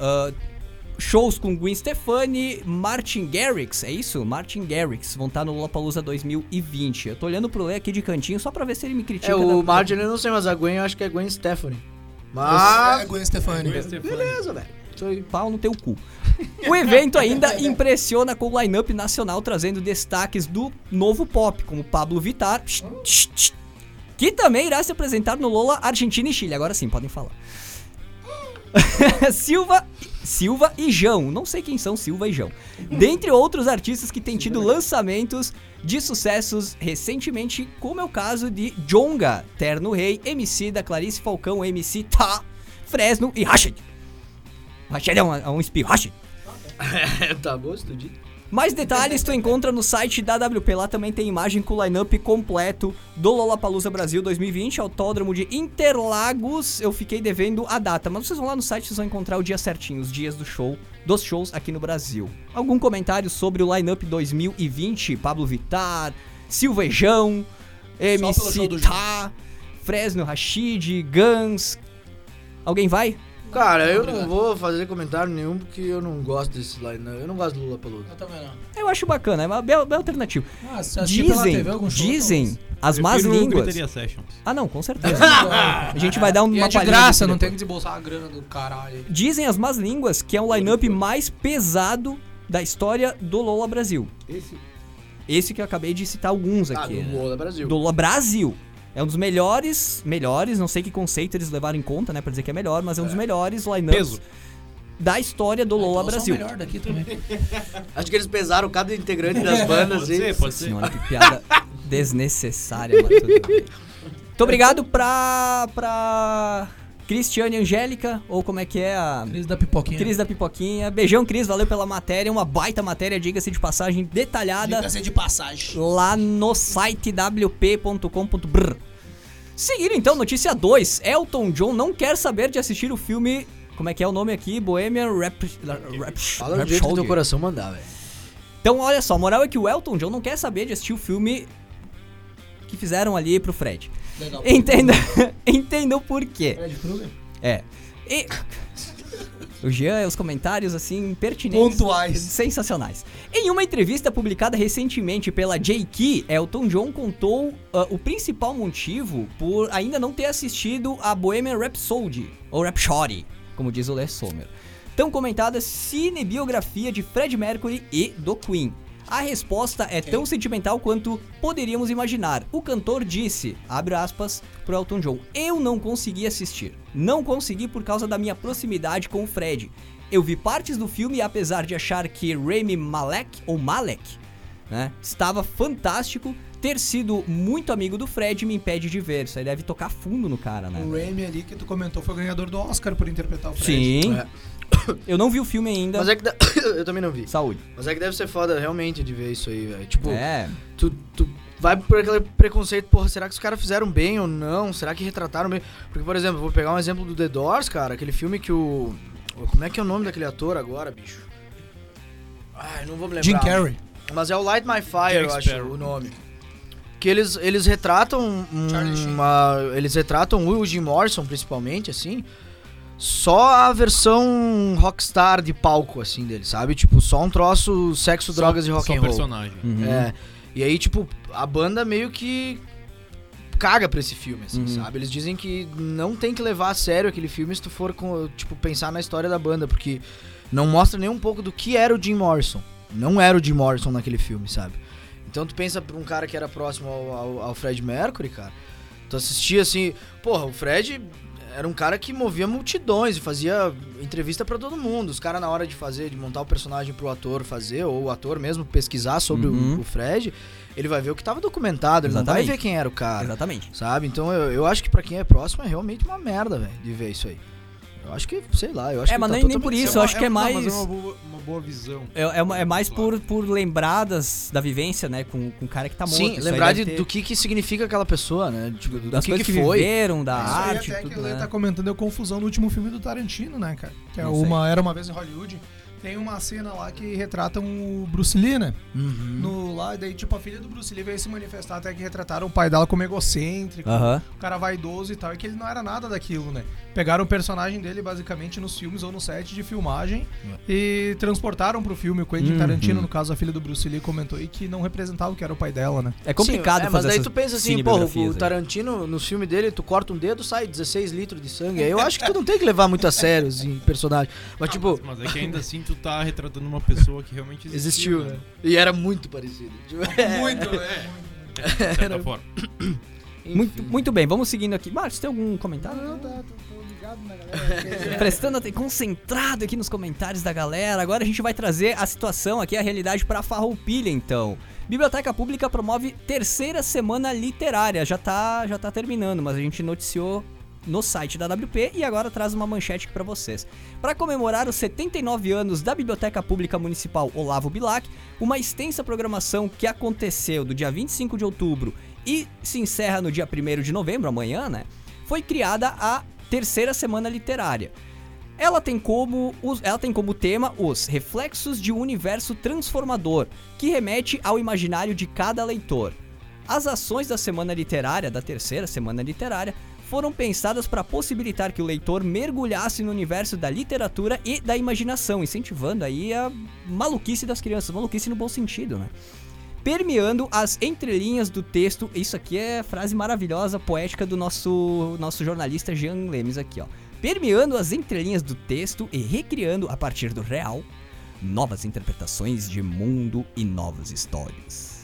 shows com Gwen Stefani, Martin Garrix, é isso? Martin Garrix, vão estar no Lollapalooza 2020. Eu tô olhando pro Lê aqui de cantinho só pra ver se ele me critica. É, o Martin eu não sei, mas a Gwen eu acho que é Gwen Stefani. Mas... é Gwen Stefani. Beleza, velho. Pau no teu cu. O evento ainda impressiona com o line-up nacional, trazendo destaques do novo pop, como Pablo Vittar, que também irá se apresentar no Lolla Argentina e Chile. Agora sim, podem falar. Silva e Jão, não sei quem são Silva e Jão, dentre outros artistas que têm tido lançamentos de sucessos recentemente, como é o caso de Djonga, Terno Rei, MC da Clarice Falcão, MC Tá, Fresno e Rashid. Rashid é um espirro, Rashid. Tá bom, estudinho. Mais detalhes tu encontra no site da WP, lá também tem imagem com o line-up completo do Lollapalooza Brasil 2020, autódromo de Interlagos. Eu fiquei devendo a data, mas vocês vão lá no site, vocês vão encontrar o dia certinho, os dias do show, dos shows aqui no Brasil. Algum comentário sobre o line-up 2020? Pablo Vittar, Silvejão, MC Tá, Fresno, Rashid, Guns. Alguém vai? Cara, eu não vou fazer comentário nenhum porque eu não gosto desse line-up. Eu não gosto do Lollapalooza. Eu também não. Eu acho bacana, é uma bela alternativa. Ah, se dizem as más línguas. Ah, não, com certeza. A gente vai dar uma palhinha. É de graça, não tem que desembolsar a grana do caralho. Dizem as más línguas que é um line-up mais pesado da história do Lolla Brasil. Esse que eu acabei de citar alguns aqui. Do Lolla Brasil. Do Lolla Brasil. É um dos melhores, não sei que conceito eles levaram em conta, né, pra dizer que é melhor, mas é um dos melhores line-ups da história do Lolla Brasil. É o melhor daqui também. Acho que eles pesaram cada integrante das bandas. Pode ser. Senhora, que piada desnecessária. Mas tudo bem. Muito obrigado pra Cristiane Angélica, ou como é que é a... Cris da Pipoquinha. Beijão, Cris, valeu pela matéria, uma baita matéria, diga-se de passagem, detalhada. Diga-se de passagem. Lá no site wp.com.br. Seguindo então, notícia 2. Elton John não quer saber de assistir o filme... Como é que é o nome aqui? Bohemian Rhapsody. Fala do jeito que teu coração mandar, velho. Então, olha só, a moral é que o Elton John não quer saber de assistir o filme que fizeram ali pro Fred. Legal. Entendam por quê. É. E... o Jean, os comentários assim, pertinentes. Pontuais. Sensacionais. Em uma entrevista publicada recentemente pela JQ, Elton John contou o principal motivo por ainda não ter assistido a Bohemian Rhapsody, ou Rhapsody, como diz o Lê Sommer. Tão comentada cinebiografia de Freddie Mercury e do Queen. A resposta é tão sentimental quanto poderíamos imaginar. O cantor disse, abre aspas, pro Elton John: eu não consegui assistir. Não consegui por causa da minha proximidade com o Fred. Eu vi partes do filme e apesar de achar que Rami Malek, ou Malek, né, estava fantástico, ter sido muito amigo do Fred me impede de ver. Isso aí deve tocar fundo no cara, né? O Rami ali que tu comentou foi o ganhador do Oscar por interpretar o Fred. Sim. É. Eu não vi o filme ainda. Mas é que eu também não vi. Saúde. Mas é que deve ser foda realmente de ver isso aí, velho. Tipo, tu vai por aquele preconceito, porra, será que os caras fizeram bem ou não? Será que retrataram bem? Porque, por exemplo, vou pegar um exemplo do The Doors, cara. Aquele filme que o... como é que é o nome daquele ator agora, bicho? Ai, não vou me lembrar. Jim Carrey. Mas é o Light My Fire, eu acho, o nome. Que eles retratam eles retratam o Jim Morrison, principalmente, assim... só a versão rockstar de palco, assim, dele, sabe? Tipo, só um troço, sexo, drogas e rock and roll. Só um personagem. Uhum. É. E aí, tipo, a banda meio que caga pra esse filme, assim, sabe? Eles dizem que não tem que levar a sério aquele filme se tu for, tipo, pensar na história da banda, porque não mostra nem um pouco do que era o Jim Morrison. Não era o Jim Morrison naquele filme, sabe? Então tu pensa pra um cara que era próximo ao Freddie Mercury, cara. Tu assistia, assim... porra, o Freddie... era um cara que movia multidões e fazia entrevista pra todo mundo. Os caras, na hora de fazer, de montar o personagem pro ator fazer, ou o ator mesmo pesquisar sobre o Fred, ele vai ver o que tava documentado, ele não vai ver quem era o cara. Exatamente. Sabe? Então eu acho que pra quem é próximo é realmente uma merda, velho, de ver isso aí. Eu acho que, sei lá, eu acho que... mas nem por isso, eu acho que é mais... Mas é uma boa boa visão. É mais por lembradas da vivência, né? Com o cara que tá morto. Sim, lembrar do que significa aquela pessoa, né? Tipo, das coisas que foi. Viveram, da arte, até tudo, que o Lê tá comentando, é confusão no último filme do Tarantino, né, cara? Que é Era Uma Vez em Hollywood. Tem uma cena lá que retratam o Bruce Lee, né? Uhum. Daí, tipo, a filha do Bruce Lee veio se manifestar, até que retrataram o pai dela como egocêntrico, um cara vaidoso e tal, e que ele não era nada daquilo, né? Pegaram o personagem dele, basicamente, nos filmes ou no set de filmagem e transportaram pro filme. O Quentin Tarantino, no caso, a filha do Bruce Lee comentou, e que não representava o que era o pai dela, né? É complicado fazer. Mas daí tu pensa assim, pô, o Tarantino, no filme dele, tu corta um dedo, sai 16 litros de sangue. Eu acho que tu não tem que levar muito a sério, assim, personagem. Mas, tipo... Mas é que ainda assim... tu tá retratando uma pessoa que realmente existiu, né? E era muito parecido. Muito, de certa forma. Muito bem, vamos seguindo aqui. Marcos, tem algum comentário? Não, tô ligado na galera. Prestando atenção, concentrado aqui nos comentários da galera. Agora a gente vai trazer a situação aqui, a realidade pra Farroupilha, então. Biblioteca Pública promove terceira semana literária. Já tá terminando, mas a gente noticiou no site da WP e agora traz uma manchete para vocês. Para comemorar os 79 anos da Biblioteca Pública Municipal Olavo Bilac, uma extensa programação que aconteceu do dia 25 de outubro e se encerra no dia 1º de novembro, amanhã, né? Foi criada a terceira semana literária. Ela tem como tema os reflexos de um universo transformador, que remete ao imaginário de cada leitor. As ações da semana literária, da terceira semana literária, foram pensadas para possibilitar que o leitor mergulhasse no universo da literatura e da imaginação, incentivando aí a maluquice das crianças, maluquice no bom sentido, né? Permeando as entrelinhas do texto, isso aqui é frase maravilhosa, poética do nosso jornalista Jean Lemes aqui, ó. Permeando as entrelinhas do texto e recriando, a partir do real, novas interpretações de mundo e novas histórias.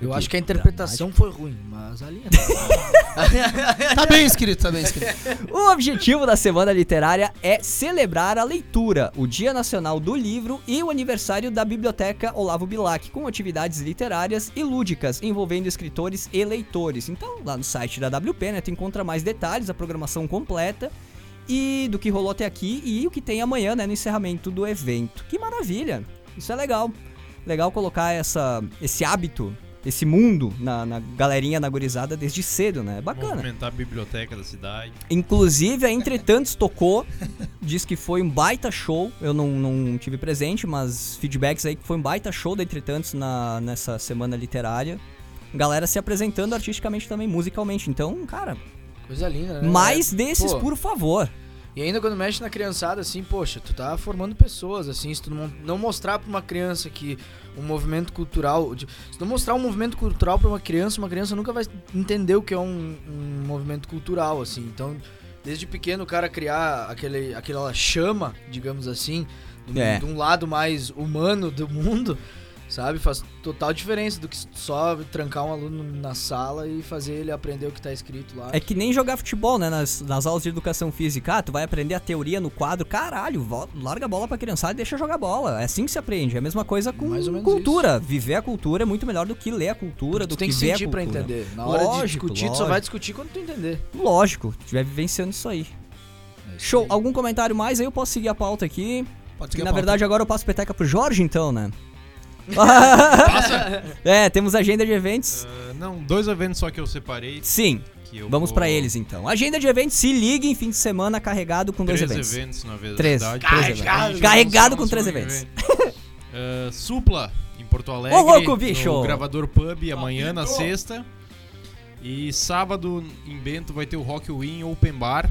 Eu acho que a interpretação foi ruim, mas ali é... Tá bem escrito. O objetivo da Semana Literária é celebrar a leitura, o Dia Nacional do Livro e o aniversário da Biblioteca Olavo Bilac, com atividades literárias e lúdicas envolvendo escritores e leitores. Então, lá no site da WP, né, tu encontra mais detalhes, a programação completa e do que rolou até aqui e o que tem amanhã, né, no encerramento do evento. Que maravilha! Isso é legal. Legal colocar esse hábito, esse mundo na galerinha, na gurizada, desde cedo, né? É bacana. Movimentar a biblioteca da cidade. Inclusive, a Entretantos tocou, diz que foi um baita show. Eu não tive presente, mas feedbacks aí que foi um baita show da Entretantos nessa semana literária. Galera se apresentando artisticamente também, musicalmente. Então, cara... Coisa linda, né? Mais desses, por favor. E ainda quando mexe na criançada, assim, poxa, tu tá formando pessoas, assim, se tu não mostrar pra uma criança que um movimento cultural... Se não mostrar um movimento cultural pra uma criança nunca vai entender o que é um movimento cultural, assim. Então, desde pequeno o cara criar aquela chama, digamos assim, de um lado mais humano do mundo, sabe? Faz total diferença do que só trancar um aluno na sala e fazer ele aprender o que tá escrito lá. É que nem jogar futebol, né? Nas aulas de educação física, tu vai aprender a teoria no quadro. Caralho, larga a bola pra criançada e deixa jogar bola. É assim que se aprende. É a mesma coisa com cultura. Isso. Viver a cultura é muito melhor do que ler a cultura, do que ver a cultura. Tu tem que sentir pra entender. Na hora de discutir, tu só vai discutir quando tu entender. Lógico, tu estiver vivenciando isso aí. Show. Algum comentário mais? Aí eu posso seguir a pauta aqui. Pode seguir a pauta. Na verdade, agora eu passo peteca pro Jorge, então, né? Temos agenda de eventos. Dois eventos só que eu separei. Sim, vamos pra eles então. Agenda de eventos, se ligue em fim de semana carregado com dois eventos. Carregado com três eventos. Supla, em Porto Alegre. Ô, louco, bicho! O Gravador Pub amanhã na sexta. E sábado em Bento vai ter o Rock Win Open Bar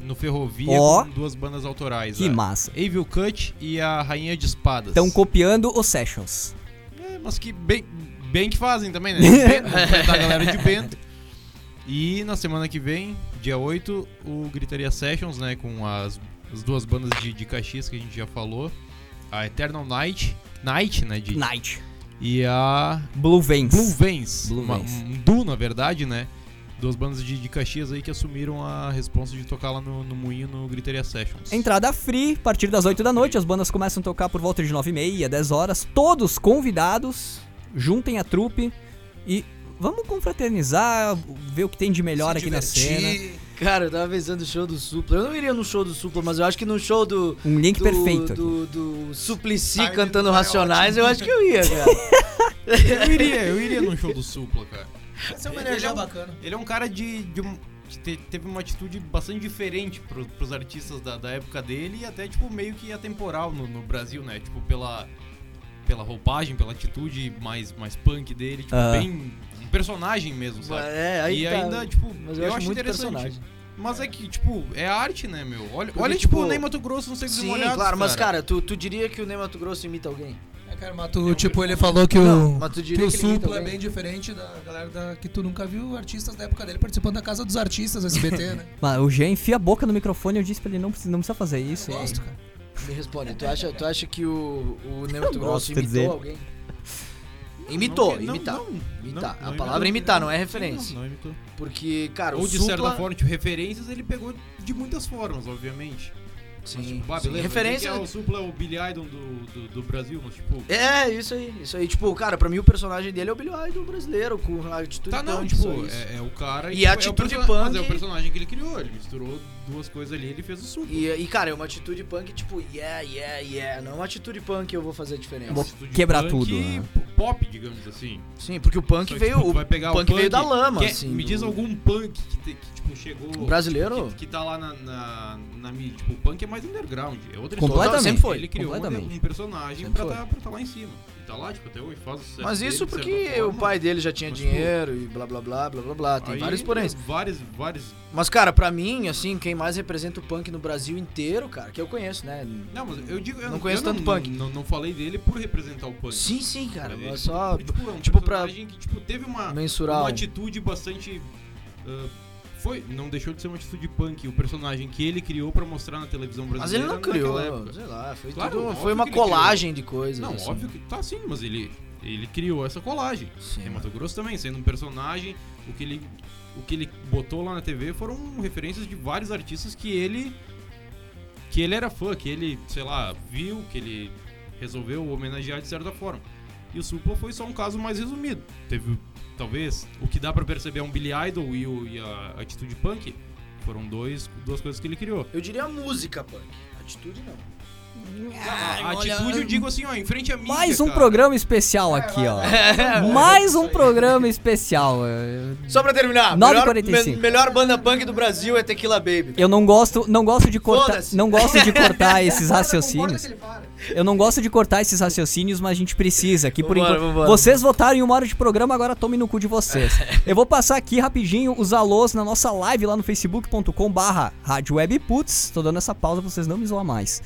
no Ferrovia com duas bandas autorais. Que massa. Evil Cut e a Rainha de Espadas. Estão copiando os Sessions. Mas que bem que fazem também, né? Bento, a galera de Bento. E na semana que vem, dia 8, o Gritaria Sessions, né? Com as duas bandas de Caxias que a gente já falou. A Eternal Night, né? Night. E a... Blue Vans. Um duo, na verdade, né? Duas bandas de Caxias aí que assumiram a responsa de tocar lá no Moinho, no Gritaria Sessions. Entrada free, a partir das 8 da noite. As bandas começam a tocar por volta de 9h30, 10 horas. Todos convidados, juntem a trupe e vamos confraternizar, ver o que tem de melhor aqui na cena. Cara, eu tava pensando no show do Supla. Eu não iria no show do Supla, mas eu acho que no show do... Um link perfeito. Do Suplicy cantando Racionais, eu acho que eu ia, cara. Eu iria no show do Supla, cara. Essa é uma energia bacana. Ele é um cara que teve uma atitude bastante diferente pros artistas da época dele e até, tipo, meio que atemporal no Brasil, né? Tipo, pela roupagem, pela atitude mais punk dele, tipo, bem... personagem mesmo, sabe? É, aí e tá, ainda, tipo, mas eu acho muito interessante. Personagem. Mas é que, tipo, é arte, né, meu? Olha tipo, o Ney Mato Grosso, não sei se sim, olhado, claro, cara. Mas, cara, tu diria que o Ney Mato Grosso imita alguém? É, cara, mas tu, tipo, ele falou que o Supla é bem diferente da galera que tu nunca viu artistas da época dele participando da Casa dos Artistas, SBT, né? Mas o Jean enfia a boca no microfone e eu disse pra ele, não precisa fazer isso. Eu gosto, cara. Me responde, tu acha que o Ney Mato Grosso imitou alguém? Imitar. A palavra imitar, não é referência. Não imitou. Porque, cara, ou o Supla... Ou de certa forma, tipo, referências ele pegou de muitas formas, obviamente. Sim, mas, tipo, beleza, referência... O Supla é o Billy Idol do Brasil, mas tipo... É, isso aí. Tipo, cara, pra mim o personagem dele é o Billy Idol brasileiro, com a atitude... Tá, não, tipo, é o cara... E a atitude punk... Mas é o personagem que ele criou, ele misturou duas coisas ali, ele fez o Supla. E cara, é uma atitude punk, tipo, não é uma atitude punk, eu vou fazer diferença. Vou quebrar punk, tudo, né? Pop, digamos assim. Sim, porque o punk veio da lama, assim. Me diz algum punk que tipo, chegou... Brasileiro? Que tá lá na mídia. Tipo, o punk é mais underground. É outra história. Sempre foi. Ele criou um personagem pra tá lá em cima. Ele tá lá, tipo, até hoje faz o sucesso. Mas isso dele, porque o pai dele já tinha dinheiro e blá, blá, blá. Tem vários poréns. Vários... Mas, cara, pra mim, assim, quem mais representa o punk no Brasil inteiro, cara, que eu conheço, né? Não, mas eu digo... Eu não conheço tanto punk. Não falei dele por representar o punk. Sim, cara. É só, tipo, personagem que tipo, teve uma atitude bastante... não deixou de ser uma atitude punk, o personagem que ele criou pra mostrar na televisão brasileira. Mas ele não criou, época. Sei lá, foi, claro, tudo, foi uma colagem de coisas. Não, assim. Óbvio que tá sim, mas ele criou essa colagem. Em Mato Grosso também, sendo um personagem, o que ele botou lá na TV foram referências de vários artistas que ele era fã, que ele, sei lá, viu, que ele resolveu homenagear de certa forma. E o Supla foi só um caso mais resumido. Teve, talvez, o que dá pra perceber é um Billy Idol e a atitude punk. Foram duas coisas que ele criou. Eu diria a música punk. Atitude não. A atitude eu digo assim, ó, em frente a mim. Mais um programa especial aqui, ó. Mais um programa especial. Só pra terminar, 9h45. Melhor banda punk do Brasil é Tequila Baby. Eu não gosto de cortar esses raciocínios. Eu não gosto de cortar esses raciocínios, mas a gente precisa aqui por enquanto. Vocês votaram em 1 hora de programa, agora tomem no cu de vocês. Eu vou passar aqui rapidinho os alôs na nossa live lá no facebook.com/radiowebputs. Tô dando essa pausa pra vocês não me zoar mais.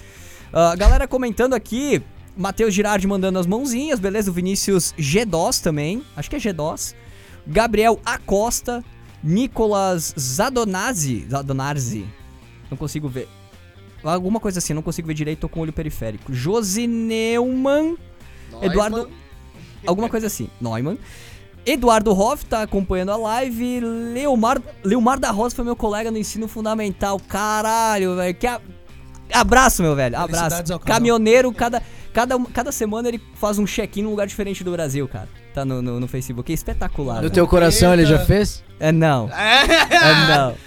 Galera comentando aqui, Matheus Girardi mandando as mãozinhas, beleza? O Vinícius Gedós também, acho que é Gedós. Gabriel Acosta, Nicolas Zadonazzi, não consigo ver. Alguma coisa assim, não consigo ver direito, tô com o olho periférico. Josineuman, Eduardo... Alguma coisa assim, Neumann. Eduardo Hoff tá acompanhando a live. Leomar da Rosa foi meu colega no ensino fundamental, caralho, velho, abraço, meu velho, abraço. Caminhoneiro, cada semana ele faz um check-in num lugar diferente do Brasil, cara. Tá no Facebook, é espetacular. No teu coração ele já fez? Não.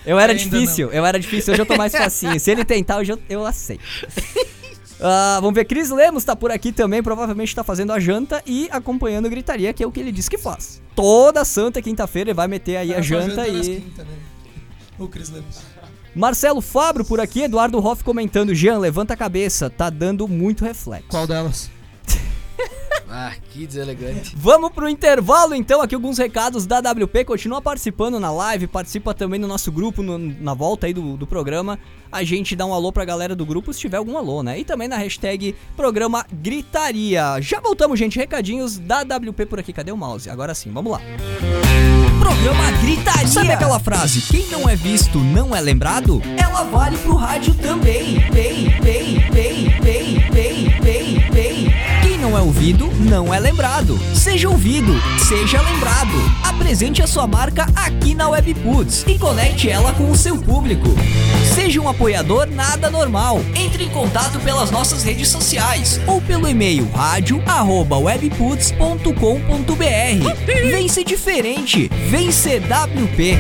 Eu era difícil, hoje eu tô mais facinho. Se ele tentar, hoje eu aceito. Vamos ver, Cris Lemos tá por aqui também, provavelmente tá fazendo a janta e acompanhando a Gritaria, que é o que ele diz que faz. Toda santa quinta-feira ele vai meter aí a janta e... Quinta, né? O Cris Lemos... Marcelo Fabro por aqui, Eduardo Hoff comentando, Jean, levanta a cabeça, tá dando muito reflexo. Qual delas? Que deselegante. Vamos pro intervalo então, aqui alguns recados da WP, continua participando na live, participa também no nosso grupo, na volta aí do programa, a gente dá um alô pra galera do grupo se tiver algum alô, né? E também na hashtag programa Gritaria. Já voltamos, gente, recadinhos da WP por aqui, cadê o mouse? Agora sim, vamos lá. Programa Gritaria. Sabe aquela frase, quem não é visto não é lembrado? Ela vale pro rádio também. Quem não é ouvido não é lembrado. Seja ouvido, seja lembrado. Apresente a sua marca aqui na Webputs e conecte ela com o seu público. Seja um apoiador nada normal. Entre em contato pelas nossas redes sociais ou pelo e-mail radio@webputs.com.br. Vem ser diferente. Vem CWP.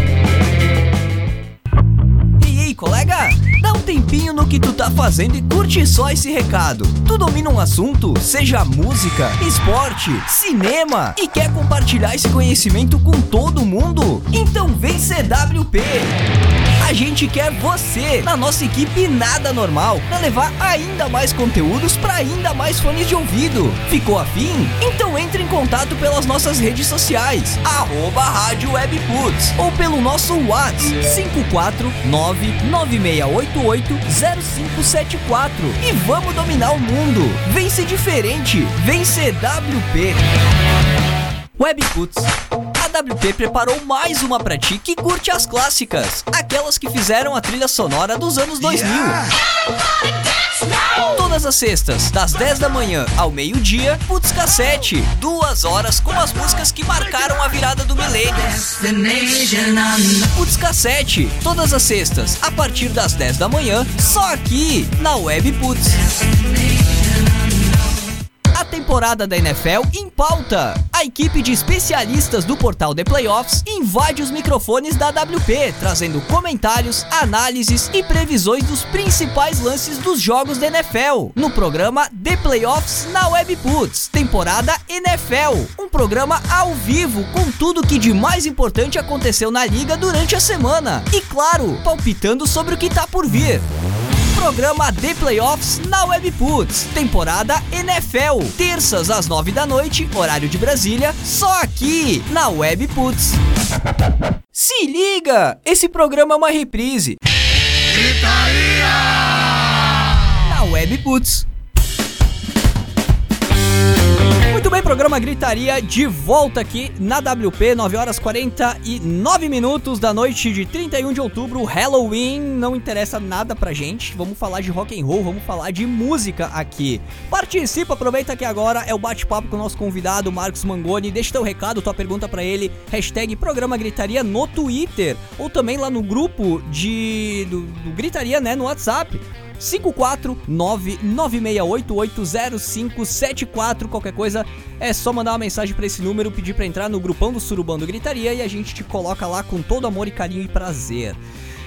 colega? Dá um tempinho no que tu tá fazendo e curte só esse recado. Tu domina um assunto, seja música, esporte, cinema, e quer compartilhar esse conhecimento com todo mundo? Então vem CWP! A gente quer você na nossa equipe Nada Normal, pra levar ainda mais conteúdos pra ainda mais fones de ouvido. Ficou afim? Então entre em contato pelas nossas redes sociais, @RádioWebPuts, ou pelo nosso WhatsApp 54996880574. E vamos dominar o mundo! Vem ser diferente! Vem ser WP! WebPuts. A WP preparou mais uma pra ti que curte as clássicas, aquelas que fizeram a trilha sonora dos anos 2000. Todas as sextas, das 10 da manhã ao meio-dia, Putz Cassete, 2 horas com as músicas que marcaram a virada do milênio. Putz Cassete, todas as sextas, a partir das 10 da manhã, só aqui na Web Putz. A temporada da NFL em pauta. A equipe de especialistas do portal The Playoffs invade os microfones da WP, trazendo comentários, análises e previsões dos principais lances dos jogos da NFL, no programa The Playoffs na WebPuts, temporada NFL, um programa ao vivo com tudo que de mais importante aconteceu na liga durante a semana, e claro, palpitando sobre o que tá por vir. Programa The Playoffs na WebPuts, temporada NFL, terças às 9 da noite, horário de Brasília, só aqui na WebPuts. Se liga, esse programa é uma reprise. Gritaria! Na WebPuts. Muito bem, programa Gritaria de volta aqui na WP, 9 horas 49 minutos da noite de 31 de outubro, Halloween, não interessa nada pra gente, vamos falar de rock and roll, vamos falar de música aqui. Participa, aproveita que agora é o bate-papo com o nosso convidado, Marcos Mangoni, deixa teu recado, tua pergunta pra ele, hashtag programa Gritaria no Twitter, ou também lá no grupo do Gritaria, né, no WhatsApp. 54996880574. Qualquer coisa é só mandar uma mensagem pra esse número, pedir pra entrar no grupão do Surubão do Gritaria e a gente te coloca lá com todo amor e carinho e prazer.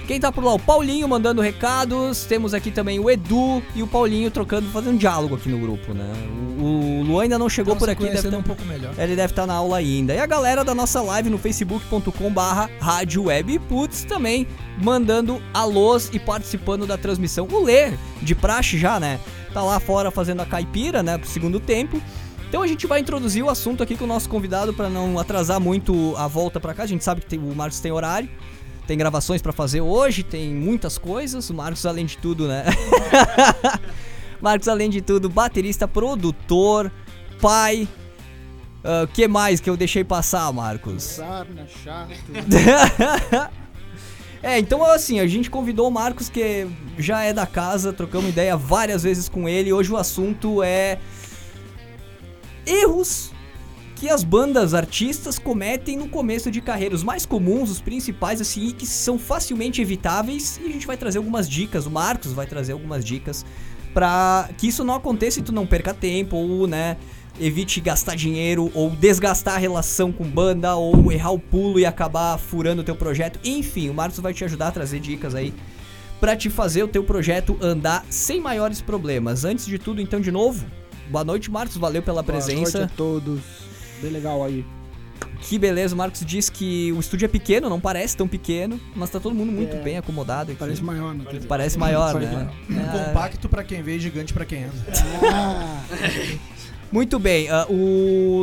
Quem tá por lá? O Paulinho mandando recados. Temos aqui também o Edu e o Paulinho trocando, fazendo um diálogo aqui no grupo, né? O Luan ainda não chegou, então, por aqui, deve estar um pouco melhor. Ele deve estar na aula ainda. E a galera da nossa live no facebook.com/RádioWebPuts também mandando alôs e participando da transmissão. O Lê, de praxe já, né? Tá lá fora fazendo a caipira, né? Pro segundo tempo. Então a gente vai introduzir o assunto aqui com o nosso convidado pra não atrasar muito a volta pra cá. A gente sabe que o Marcos tem horário. Tem gravações pra fazer hoje, tem muitas coisas. O Marcos, além de tudo, né? Marcos, além de tudo, baterista, produtor, pai. Que mais que eu deixei passar, Marcos? Sarna, chato. Então assim, a gente convidou o Marcos, que já é da casa, trocamos ideia várias vezes com ele. Hoje o assunto é erros que as bandas artistas cometem no começo de carreira, os mais comuns, os principais, assim, e que são facilmente evitáveis, e a gente vai trazer algumas dicas, o Marcos vai trazer algumas dicas pra que isso não aconteça e tu não perca tempo, ou, né, evite gastar dinheiro, ou desgastar a relação com banda, ou errar o pulo e acabar furando o teu projeto, enfim, o Marcos vai te ajudar a trazer dicas aí pra te fazer o teu projeto andar sem maiores problemas. Antes de tudo, então, de novo, boa noite, Marcos, valeu pela presença. Boa noite a todos. Bem legal aí. Que beleza, o Marcos diz que o estúdio é pequeno, não parece tão pequeno, mas tá todo mundo muito bem acomodado aqui. Parece maior, né? Parece maior, né? Compacto pra quem vê e gigante pra quem anda. Muito bem, o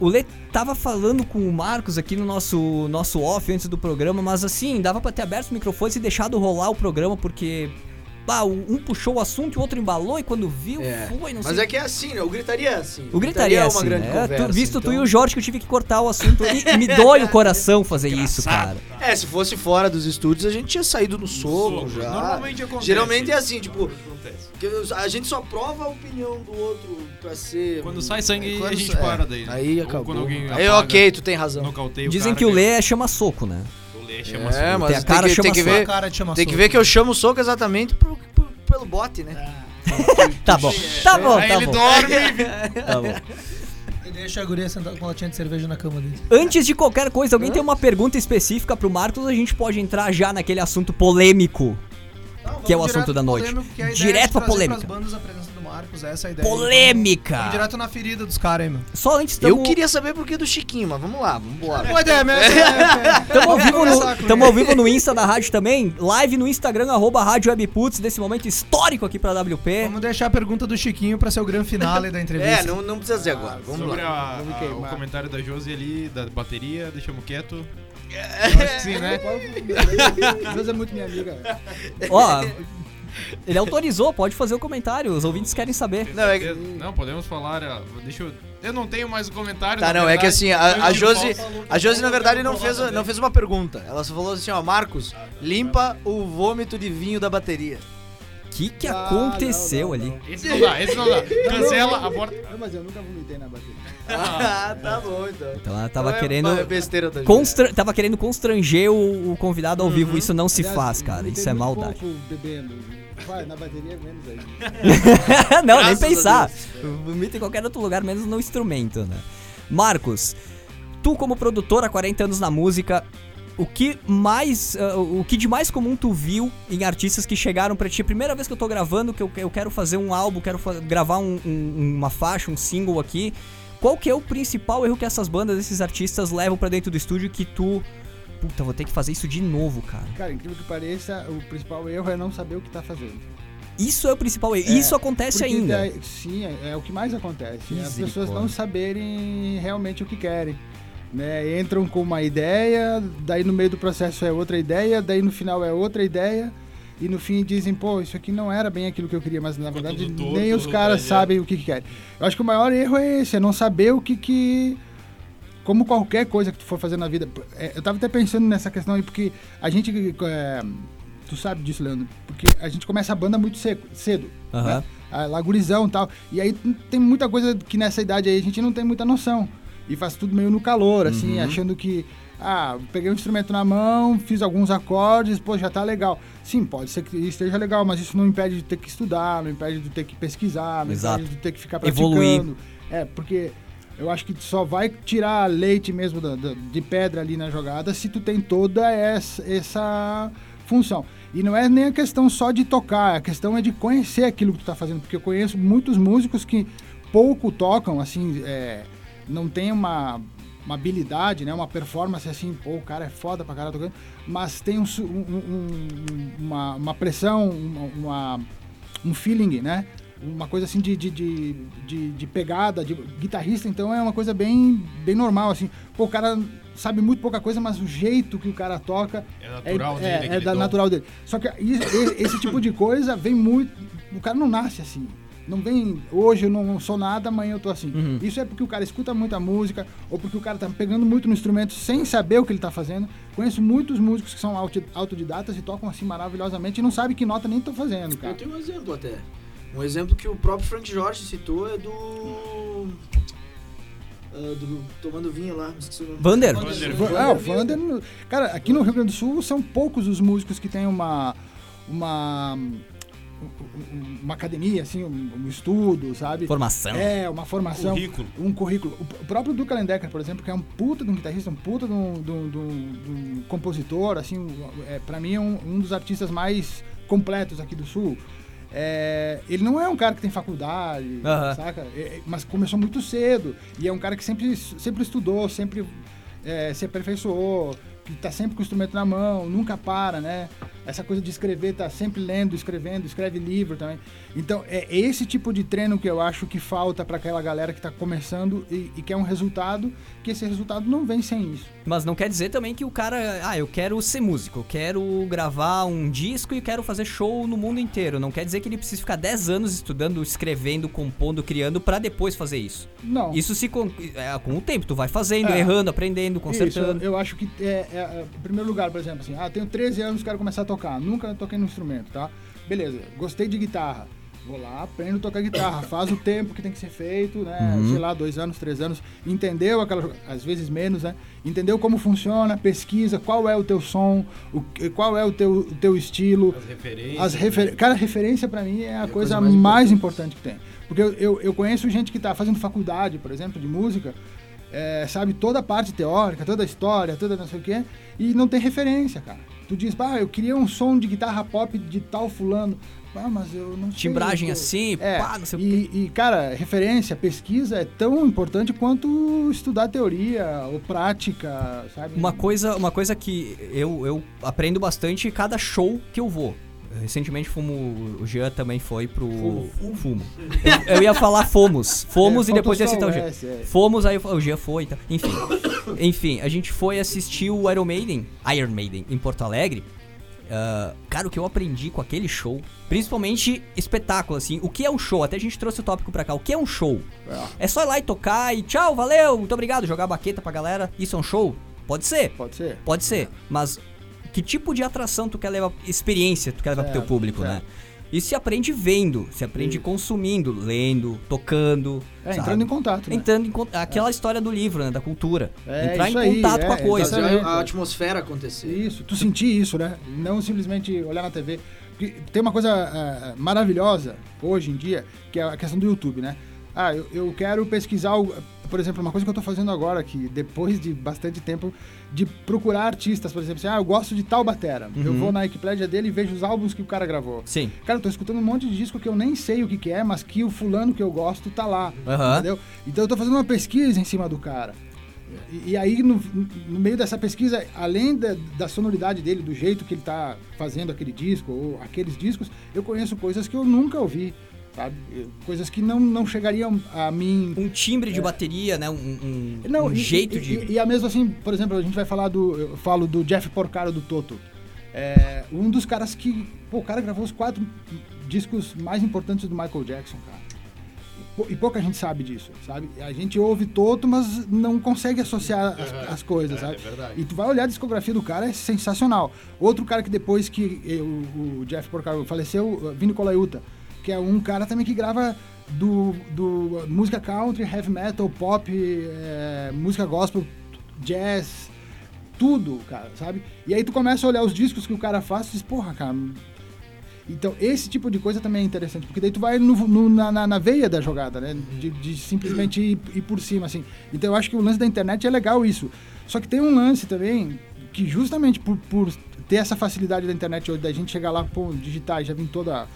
Lê tava falando com o Marcos aqui no nosso off antes do programa, mas assim, dava pra ter aberto os microfones e deixado rolar o programa, porque... um puxou o assunto e o outro embalou, e quando viu, foi, não sei. Mas é que é assim, né? O Gritaria é assim. O Gritaria é uma grande conversa. Visto então... tu e o Jorge, que eu tive que cortar o assunto. E me dói o coração fazer isso, cara. Se fosse fora dos estúdios, a gente tinha saído no soco já. Normalmente acontece. Geralmente é assim, tipo... A gente só prova a opinião do outro pra ser... Quando sai sangue, a gente para daí. Aí acabou. Aí, ok, tu tem razão. Dizem que o Lê chama soco, né? Mas a cara tem que ver que eu chamo o soco exatamente pelo bote, né? Tá bom. Aí ele dorme. Tá bom. Ele deixa a guria sentada com a latinha de cerveja na cama dele. Antes de qualquer coisa, alguém tem uma pergunta específica pro Marcos, a gente pode entrar já naquele assunto polêmico que é o assunto da noite. Direto pra polêmica. Marcos, essa é a ideia. Polêmica! Então, direto na ferida dos caras, hein, mano. Só antes tamo... Eu queria saber por que do Chiquinho, mas vamos lá, vamos embora. Boa ideia, tamo ao vivo no Insta da rádio também. Live no Instagram, @rádio webputs, desse momento histórico aqui pra WP. Vamos deixar a pergunta do Chiquinho pra ser o grande finale da entrevista. É, não precisa dizer agora. Vamos sobre lá. O comentário da Josi ali, da bateria, deixamos quieto. Eu acho que sim, né? Josi é muito minha amiga. Ó... Ele autorizou, pode fazer o comentário. Os ouvintes querem saber. Não, não podemos falar. Deixa eu. Eu não tenho mais o comentário. Tá, não, verdade, é que assim, a Josi na verdade não fez uma pergunta. Ela só falou assim, ó, Marcos, limpa o vômito de vinho da bateria. Que aconteceu não. Esse não dá. Cancela, aborta. Não, mas eu nunca vomitei na bateria. Ah, tá bom, então. Então ela tava querendo... Tava querendo constranger o convidado ao vivo. Isso não se faz, cara. Isso é maldade. Bebendo. Vai, na bateria menos aí. Não, nem pensar. Vomita em qualquer outro lugar, menos no instrumento, né? Marcos, tu como produtor há 40 anos na música... O que de mais comum tu viu em artistas que chegaram pra ti? Primeira vez que eu tô gravando, que eu quero fazer um álbum, quero gravar uma faixa, um single aqui. Qual que é o principal erro que essas bandas, esses artistas levam pra dentro do estúdio que tu... Puta, vou ter que fazer isso de novo, cara. Cara, incrível que pareça, o principal erro é não saber o que tá fazendo. Isso é o principal erro, isso acontece ainda. Sim, é o que mais acontece. As pessoas não saberem realmente o que querem. Né, entram com uma ideia, daí no meio do processo é outra ideia, daí no final é outra ideia, e no fim dizem, pô, isso aqui não era bem aquilo que eu queria, mas na verdade nem os caras sabem o que querem. Eu acho que o maior erro é esse, é não saber o que... Como qualquer coisa que tu for fazer na vida. Eu tava até pensando nessa questão aí, porque a gente... Tu sabe disso, Leandro, porque a gente começa a banda muito cedo, né? Gurizão e tal, e aí tem muita coisa que nessa idade aí a gente não tem muita noção. E faz tudo meio no calor, assim, achando que... Ah, peguei um instrumento na mão, fiz alguns acordes, pô, já tá legal. Sim, pode ser que esteja legal, mas isso não impede de ter que estudar, não impede de ter que pesquisar, não impede de ter que ficar praticando. Evoluir. É, porque eu acho que só vai tirar leite mesmo de pedra ali na jogada se tu tem toda essa função. E não é nem a questão só de tocar, a questão é de conhecer aquilo que tu tá fazendo, porque eu conheço muitos músicos que pouco tocam, assim... Não tem uma habilidade, né? Uma performance assim, pô, o cara é foda pra caralho tocando, mas tem uma pressão, um feeling, né? Uma coisa assim de pegada, de guitarrista, então é uma coisa bem, bem normal, assim. Pô, o cara sabe muito pouca coisa, mas o jeito que o cara toca natural dele. Só que esse tipo de coisa vem muito... O cara não nasce assim. Não vem, hoje eu não sou nada, amanhã eu tô assim. Isso é porque o cara escuta muita música, ou porque o cara tá pegando muito no instrumento sem saber o que ele tá fazendo. Conheço muitos músicos que são autodidatas e tocam assim maravilhosamente e não sabem que nota nem estão fazendo, cara. Eu tenho um exemplo até. Um exemplo que o próprio Frank Jorge citou é do tomando vinho lá. Vander. Cara, aqui no Rio Grande do Sul são poucos os músicos que têm uma academia, assim, um estudo, sabe? Formação. Uma formação. Um currículo. O próprio Duca Lendecker, por exemplo, que é um puta de um guitarrista, um puta de um compositor, assim, pra mim é um dos artistas mais completos aqui do Sul. Ele não é um cara que tem faculdade, saca? Mas começou muito cedo. E é um cara que sempre estudou, sempre se aperfeiçoou. Tá sempre com o instrumento na mão, nunca para, né? Essa coisa de escrever, tá sempre lendo, escrevendo, escreve livro também. Então, é esse tipo de treino que eu acho que falta pra aquela galera que tá começando e quer um resultado, que esse resultado não vem sem isso. Mas não quer dizer também que o cara... Ah, eu quero ser músico, eu quero gravar um disco e quero fazer show no mundo inteiro. Não quer dizer que ele precisa ficar 10 anos estudando, escrevendo, compondo, criando, pra depois fazer isso. Não. Isso se... Com o tempo, tu vai fazendo, errando, aprendendo, consertando. Isso, eu acho que... Em primeiro lugar, por exemplo, assim, tenho 13 anos, quero começar a tocar, nunca toquei no instrumento, tá? Beleza, gostei de guitarra, vou lá, aprendo a tocar guitarra, faz o tempo que tem que ser feito, né? Sei lá, 2 anos, 3 anos, entendeu aquela, às vezes menos, né? Entendeu como funciona, pesquisa, qual é o teu som, qual é o teu estilo. As referências. Cara, referência pra mim é a coisa mais importante que tem. Porque eu conheço gente que tá fazendo faculdade, por exemplo, de música, sabe toda a parte teórica, toda a história, toda não sei o quê, e não tem referência, cara. Tu diz, eu queria um som de guitarra pop de tal fulano, mas eu não sei. Timbragem eu... assim, não sei o quê. E, cara, referência, pesquisa é tão importante quanto estudar teoria ou prática, sabe? Uma coisa que eu aprendo bastante em cada show que eu vou. Recentemente o Jean também foi pro... Fumo. Eu ia falar fomos e depois ia citar o Jean. Fomos, aí o Jean foi e tal. Enfim, a gente foi assistir o Iron Maiden em Porto Alegre. Cara, o que eu aprendi com aquele show, principalmente espetáculo, assim, o que é um show? Até a gente trouxe o tópico pra cá, o que é um show? É só ir lá e tocar e tchau, valeu, muito obrigado, jogar baqueta pra galera, isso é um show? Pode ser, mas... Que tipo de atração tu quer levar, experiência tu quer levar pro teu público, né? E se aprende vendo, se aprende consumindo, lendo, tocando. Entrando em contato, né? Aquela história do livro, né? Da cultura. Entrar em contato com a coisa. Fazer a atmosfera acontecer. Isso, tu sentir isso, né? Não simplesmente olhar na TV. Porque tem uma coisa maravilhosa hoje em dia, que é a questão do YouTube, né? Eu quero pesquisar, por exemplo, uma coisa que eu tô fazendo agora, que depois de bastante tempo, de procurar artistas, por exemplo, assim, eu gosto de tal batera. Uhum. Eu vou na Wikipedia dele e vejo os álbuns que o cara gravou. Sim. Cara, eu tô escutando um monte de disco que eu nem sei o que é, mas que o fulano que eu gosto tá lá, entendeu? Então eu tô fazendo uma pesquisa em cima do cara. E aí, no meio dessa pesquisa, além da sonoridade dele, do jeito que ele tá fazendo aquele disco, ou aqueles discos, eu conheço coisas que eu nunca ouvi. Sabe? Coisas que não chegariam a mim... Um timbre de bateria, né? Um jeito de... E a mesma assim, por exemplo, a gente vai falar eu falo do Jeff Porcaro do Toto. Um dos caras que... o cara gravou os 4 discos mais importantes do Michael Jackson, cara. E pouca gente sabe disso, sabe? A gente ouve Toto, mas não consegue associar as coisas, sabe? E tu vai olhar a discografia do cara, é sensacional. Outro cara que depois que o Jeff Porcaro faleceu, Vini Colaiuta, que é um cara também que grava do música country, heavy metal, pop, música gospel, jazz, tudo, cara, sabe? E aí tu começa a olhar os discos que o cara faz e diz, porra, cara... Então, esse tipo de coisa também é interessante, porque daí tu vai na veia da jogada, né? De simplesmente ir por cima, assim. Então, eu acho que o lance da internet é legal isso. Só que tem um lance também que justamente por ter essa facilidade da internet hoje, da gente chegar lá, digitar e já vem toda...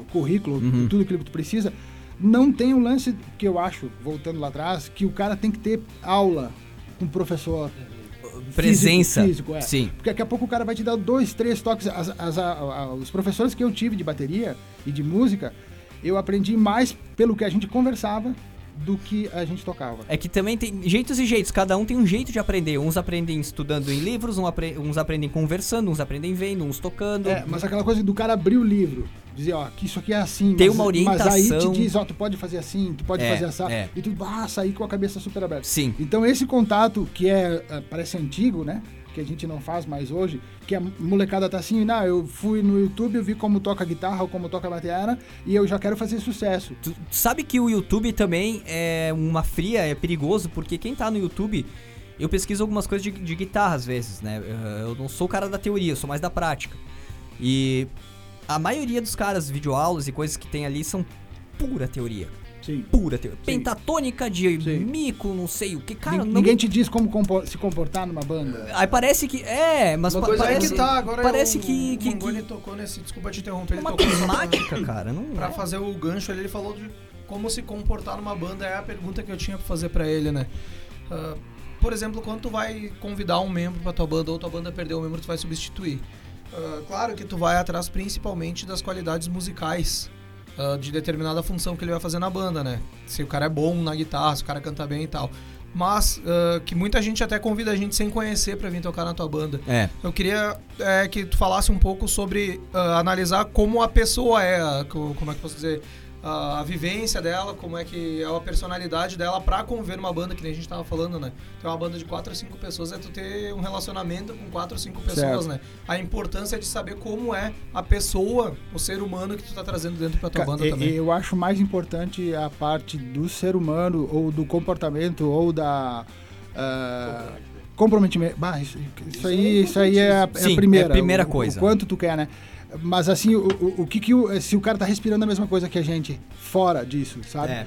o currículo, tudo aquilo que tu precisa, não tem o lance que eu acho, voltando lá atrás, que o cara tem que ter aula com o professor. Presença. Físico, sim. Porque daqui a pouco o cara vai te dar 2, 3 toques. Os professores que eu tive de bateria e de música, eu aprendi mais pelo que a gente conversava do que a gente tocava. É que também tem jeitos e jeitos, cada um tem um jeito de aprender. Uns aprendem estudando em livros, uns aprendem conversando, uns aprendem vendo, uns tocando. Mas aquela coisa do cara abrir o livro, dizer, que isso aqui é assim, tem uma orientação. Mas aí te diz, tu pode fazer assim, tu pode fazer assim, e tu sair com a cabeça super aberta. Sim. Então esse contato que parece antigo, né? Que a gente não faz mais hoje, que a molecada tá assim, eu fui no YouTube, eu vi como toca guitarra ou como toca bateria e eu já quero fazer sucesso. Tu sabe que o YouTube também é uma fria, é perigoso, porque quem tá no YouTube, eu pesquiso algumas coisas de guitarra às vezes, né? Eu não sou o cara da teoria, eu sou mais da prática. E a maioria dos caras, videoaulas e coisas que tem ali são pura teoria. Sim. Pura teoria. Sim. Pentatônica de Sim. mico, não sei o que, cara... Ninguém te diz como se comportar numa banda. Aí parece que... mas... Uma coisa parece que tá, agora parece que o Mangoni tocou nesse... Desculpa te interromper, ele tocou... Uma temática, cara, não pra fazer o gancho, ele falou de como se comportar numa banda, é a pergunta que eu tinha pra fazer pra ele, né? Por exemplo, quando tu vai convidar um membro pra tua banda, ou tua banda perdeu um membro, tu vai substituir. Claro que tu vai atrás principalmente das qualidades musicais, de determinada função que ele vai fazer na banda, né? Se o cara é bom na guitarra, se o cara canta bem e tal. Mas que muita gente até convida a gente sem conhecer pra vir tocar na tua banda. Eu queria que tu falasse um pouco sobre analisar como a pessoa é, como é que posso dizer, a vivência dela, como é que é a personalidade dela pra conviver numa banda, que nem a gente tava falando, né? Ter uma banda de 4 ou 5 pessoas é tu ter um relacionamento com 4 ou 5 pessoas, certo. Né? A importância de saber como é a pessoa, o ser humano que tu tá trazendo dentro pra tua banda também. Eu acho mais importante a parte do ser humano, ou do comportamento, ou da... comprometimento. Isso aí é a primeira. É a primeira coisa. O quanto tu quer, né? Mas assim, o que se o cara tá respirando a mesma coisa que a gente, fora disso, sabe?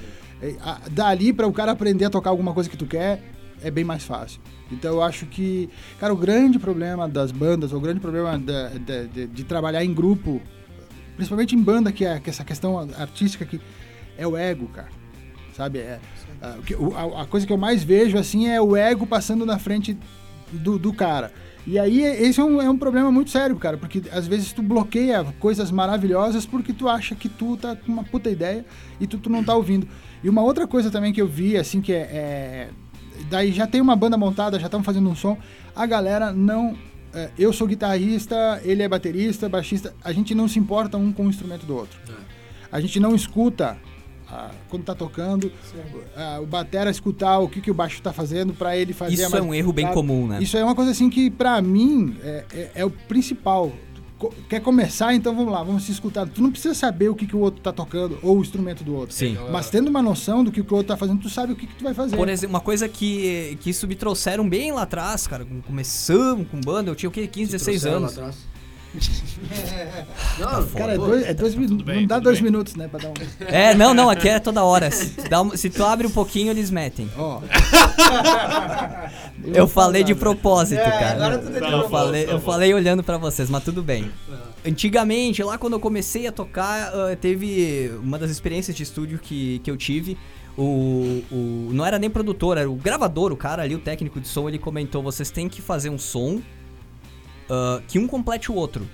Dali para o cara aprender a tocar alguma coisa que tu quer, é bem mais fácil. Então eu acho que, cara, o grande problema das bandas, o grande problema de trabalhar em grupo, principalmente em banda, que é essa questão artística, que é o ego, cara, sabe? A coisa que eu mais vejo, assim, é o ego passando na frente do cara. E aí esse é um problema muito sério, cara, porque às vezes tu bloqueia coisas maravilhosas porque tu acha que tu tá com uma puta ideia e tu não tá ouvindo. E uma outra coisa também que eu vi, assim, que daí já tem uma banda montada, já estão fazendo um som, a galera não... eu sou guitarrista, ele é baterista, baixista, a gente não se importa um com o instrumento do outro. A gente não escuta... quando tá tocando, o batera escutar o que o baixo tá fazendo pra ele fazer... Isso é um erro bem comum, né? Isso é uma coisa assim que, pra mim, é o principal. Quer começar? Então vamos lá, vamos se escutar. Tu não precisa saber o que o outro tá tocando ou o instrumento do outro. Sim. Mas tendo uma noção do que o outro tá fazendo, tu sabe o que tu vai fazer. Por exemplo, uma coisa que isso me trouxeram bem lá atrás, cara. Começamos com banda, eu tinha o quê? 15, 16 anos. Lá atrás. Não, tá foda, cara, não dá 2 minutos, né, pra dar um... Não, aqui é toda hora. Se tu abre um pouquinho, eles metem. Oh. Eu falei de propósito, cara. Agora tudo eu falei olhando pra vocês, mas tudo bem. Antigamente, lá quando eu comecei a tocar, teve uma das experiências de estúdio que eu tive. Não era nem produtor, era o gravador, o cara ali, o técnico de som, ele comentou: vocês têm que fazer um som que um complete o outro.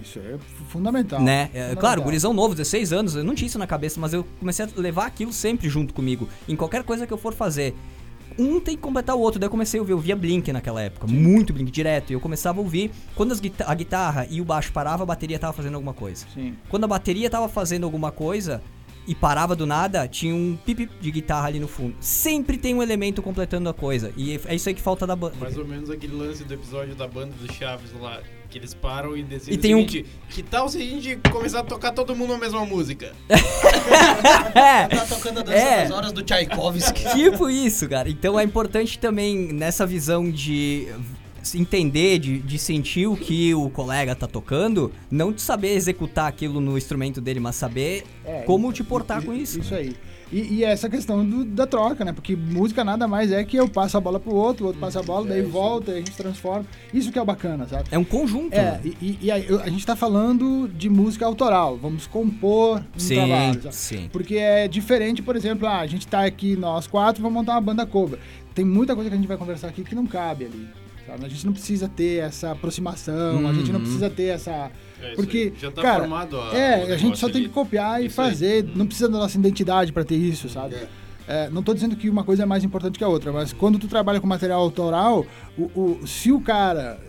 Isso é fundamental. Né? Fundamental. Claro, gurizão novo, 16 anos, eu não tinha isso na cabeça, mas eu comecei a levar aquilo sempre junto comigo. Em qualquer coisa que eu for fazer, um tem que completar o outro. Daí eu comecei a ouvir, eu via Blink naquela época, muito Blink direto. E eu começava a ouvir, quando a guitarra e o baixo parava, a bateria tava fazendo alguma coisa. Sim. Quando a bateria tava fazendo alguma coisa e parava do nada, tinha um pip de guitarra ali no fundo. Sempre tem um elemento completando a coisa. E é isso aí que falta da banda. Mais ou menos aquele lance do episódio da banda do Chaves lá, que eles param e decidem o seguinte: que tal se a gente começar a tocar todo mundo a mesma música? Tá tocando a dança das horas do Tchaikovsky. Tipo isso, cara. Então é importante também nessa visão de... entender, de sentir o que o colega tá tocando, não de saber executar aquilo no instrumento dele, mas saber como te portar com isso. Isso aí. E essa questão da troca, né? Porque música nada mais é que eu passo a bola pro outro, o outro passa a bola, daí volta, a gente transforma. Isso que é bacana, sabe? É um conjunto. A gente tá falando de música autoral, vamos compor um trabalho. Sim. Porque é diferente, por exemplo, a gente tá aqui, nós quatro, vamos montar uma banda cover. Tem muita coisa que a gente vai conversar aqui que não cabe ali. A gente não precisa ter essa aproximação, a gente não precisa ter essa... Porque, já tá, cara, formado a gente só tem que copiar e fazer, não precisa da nossa identidade para ter isso, sabe? Não tô dizendo que uma coisa é mais importante que a outra, mas quando tu trabalha com material autoral, se o cara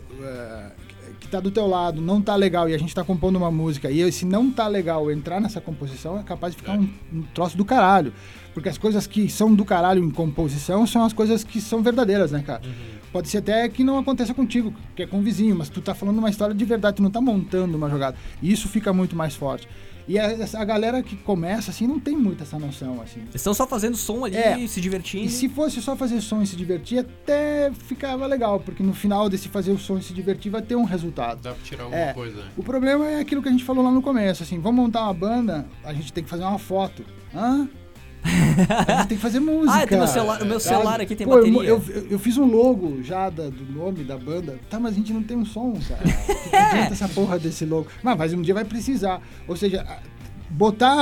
que tá do teu lado não tá legal e a gente tá compondo uma música, e se não tá legal entrar nessa composição, é capaz de ficar um troço do caralho. Porque as coisas que são do caralho em composição são as coisas que são verdadeiras, né, cara? Pode ser até que não aconteça contigo, que é com o vizinho, mas tu tá falando uma história de verdade, tu não tá montando uma jogada. E isso fica muito mais forte. E a galera que começa, assim, não tem muito essa noção, assim. Eles estão só fazendo som ali e se divertindo. E se fosse só fazer som e se divertir, até ficava legal, porque no final desse fazer o som e se divertir vai ter um resultado. Dá pra tirar alguma coisa, né? O problema é aquilo que a gente falou lá no começo, assim, vamos montar uma banda, a gente tem que fazer uma foto. A gente tem que fazer música. Tem meu celular, o meu celular aqui tem bateria. Eu fiz um logo já do nome da banda. Tá, mas a gente não tem um som, cara. Que adianta essa porra desse logo? Mas um dia vai precisar. Ou seja, botar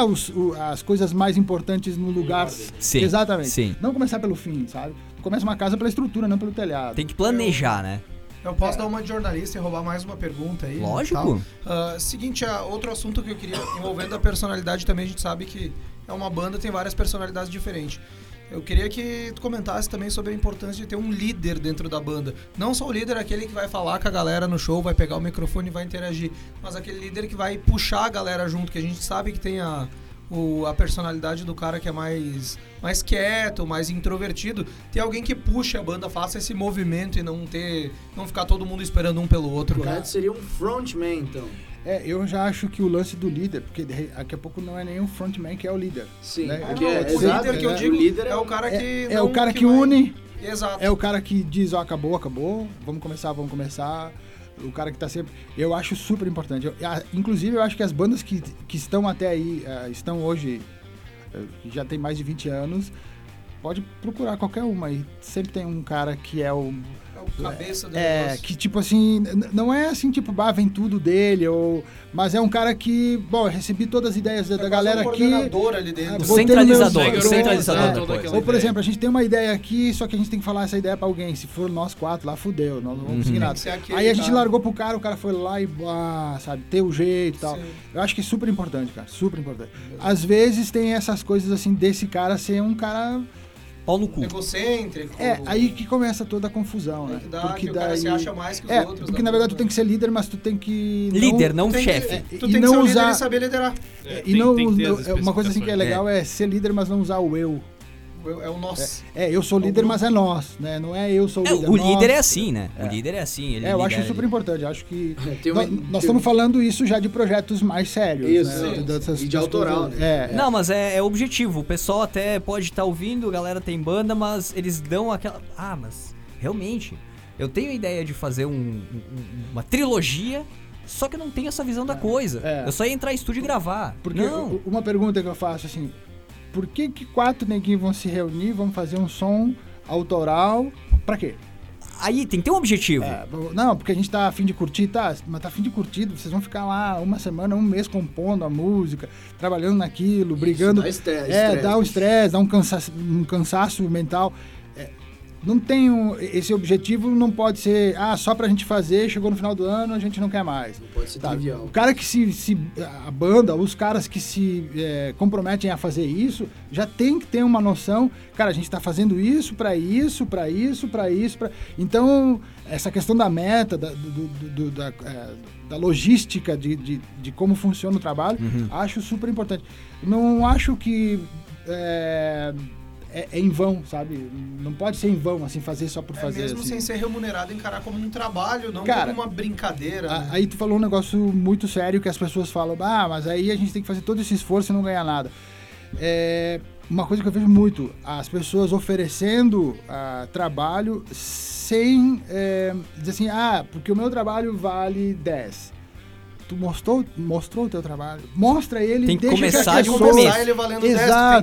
as coisas mais importantes no lugar. Sim, exatamente. Sim. Não começar pelo fim, sabe? Tu começa uma casa pela estrutura, não pelo telhado. Tem que planejar, né? Eu posso dar uma de jornalista e roubar mais uma pergunta aí. Lógico. Seguinte, outro assunto que eu queria, envolvendo a personalidade também, a gente sabe que é uma banda, tem várias personalidades diferentes. Eu queria que tu comentasse também sobre a importância de ter um líder dentro da banda. Não só o líder, aquele que vai falar com a galera no show, vai pegar o microfone e vai interagir, mas aquele líder que vai puxar a galera junto, que a gente sabe que tem a personalidade do cara que é mais quieto, mais introvertido. Tem alguém que puxa a banda, faça esse movimento e não ficar todo mundo esperando um pelo outro. O cara seria um frontman, então. Eu já acho que o lance do líder, porque daqui a pouco não é nenhum frontman que é o líder. Sim, né? Líder que eu digo, o líder é o cara que... É o cara que une, exato. É o cara que diz, acabou, vamos começar... O cara que tá sempre... Eu acho super importante. Inclusive, eu acho que as bandas que estão até aí, estão hoje já tem mais de 20 anos, pode procurar qualquer uma, e sempre tem um cara que é o... É o cabeça do negócio. Que tipo assim, não é assim tipo, vem tudo dele, ou... Mas é um cara que, bom, eu recebi todas as ideias da galera aqui. Coordenador ali dentro. Centralizador. Ou, por exemplo, a gente tem uma ideia aqui, só que a gente tem que falar essa ideia pra alguém. Se for nós quatro lá, fudeu, nós não vamos conseguir nada. Aí a gente largou pro cara, o cara foi lá e, sabe, tem o jeito e tal. Sim. Eu acho que é super importante, cara, super importante. Às vezes tem essas coisas assim, desse cara ser um cara... Pau no cu. Egocêntrico. É, aí que começa toda a confusão, né? Porque o cara se acha mais que os outros. Porque na verdade tu tem que ser líder, mas tu tem que... Líder, não chefe. Tu tem que ser líder e saber liderar. Uma coisa assim que é legal é ser líder, mas não usar o eu. É o nosso. Eu sou líder, mas é nós, né? Não é eu sou o líder. O líder é assim, né? O líder é assim. Eu acho super importante. Acho que... Nós estamos falando isso já de projetos mais sérios. Isso, e de autoral, né? Não, mas é objetivo. O pessoal até pode estar ouvindo, a galera tem banda, mas eles dão aquela... Ah, mas realmente, eu tenho a ideia de fazer uma trilogia... Só que eu não tenho essa visão da coisa. Eu só ia entrar em estúdio e gravar. Porque uma pergunta que eu faço, assim... Por que quatro neguinhos vão se reunir, vão fazer um som autoral? Pra quê? Aí tem que ter um objetivo. Não, porque a gente tá afim de curtir, tá? Mas tá afim de curtir, vocês vão ficar lá uma semana, um mês compondo a música, trabalhando naquilo, brigando. Isso, dá estresse. Dá um estresse, dá um cansaço mental. Não tem esse objetivo, não pode ser só pra gente fazer, chegou no final do ano, a gente não quer mais. Não pode ser trivial. O cara que a banda, os caras que se comprometem a fazer isso, já tem que ter uma noção, cara, a gente tá fazendo isso pra isso, pra isso, pra isso, pra... Então, essa questão da meta, da logística de como funciona o trabalho, acho super importante. Não acho que... É em vão, sabe? Não pode ser em vão, assim, fazer só por fazer. Mesmo assim, sem ser remunerado, encarar como um trabalho, não, cara, como uma brincadeira. Aí tu falou um negócio muito sério que as pessoas falam, mas aí a gente tem que fazer todo esse esforço e não ganhar nada. Uma coisa que eu vejo muito, as pessoas oferecendo trabalho sem dizer assim, porque o meu trabalho vale 10. Tu mostrou o teu trabalho. Mostra ele, tem que deixa começar de um começo. Ele valendo 10,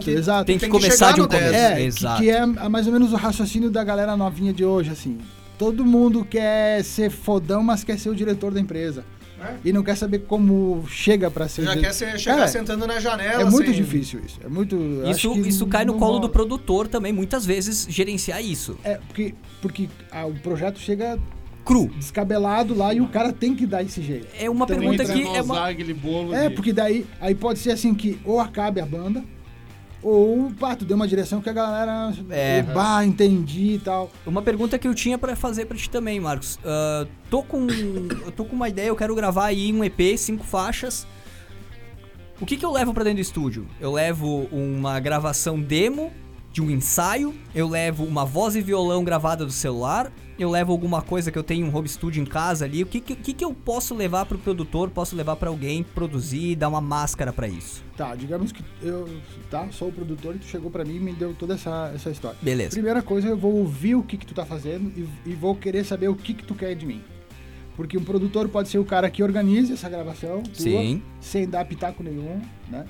exato. Tem que começar de um começo. Exato. Que é mais ou menos o raciocínio da galera novinha de hoje, assim. Todo mundo quer ser fodão, mas quer ser o diretor da empresa. E não quer saber como chega pra ser... Já quer chegar sentando na janela. É muito difícil isso. É muito... Isso cai no colo do produtor também, muitas vezes, gerenciar isso. Porque o projeto chega... Cru. Descabelado lá, e o cara tem que dar esse jeito. É uma então, pergunta que... porque daí aí pode ser assim que ou acabe a banda, ou tu deu uma direção que a galera... entendi e tal. Uma pergunta que eu tinha pra fazer pra ti também, Marcos. Eu tô com uma ideia, eu quero gravar aí um EP, 5 faixas. O que eu levo pra dentro do estúdio? Eu levo uma gravação demo de um ensaio, eu levo uma voz e violão gravada do celular, eu levo alguma coisa que eu tenho, um home studio em casa ali. O que eu posso levar pro produtor, posso levar pra alguém produzir e dar uma máscara pra isso? Tá, digamos que eu sou o produtor e tu chegou pra mim e me deu toda essa história. Beleza. Primeira coisa, eu vou ouvir o que tu tá fazendo e vou querer saber o que tu quer de mim. Porque um produtor pode ser o cara que organiza essa gravação, sim, tua, sem dar pitaco nenhum, né?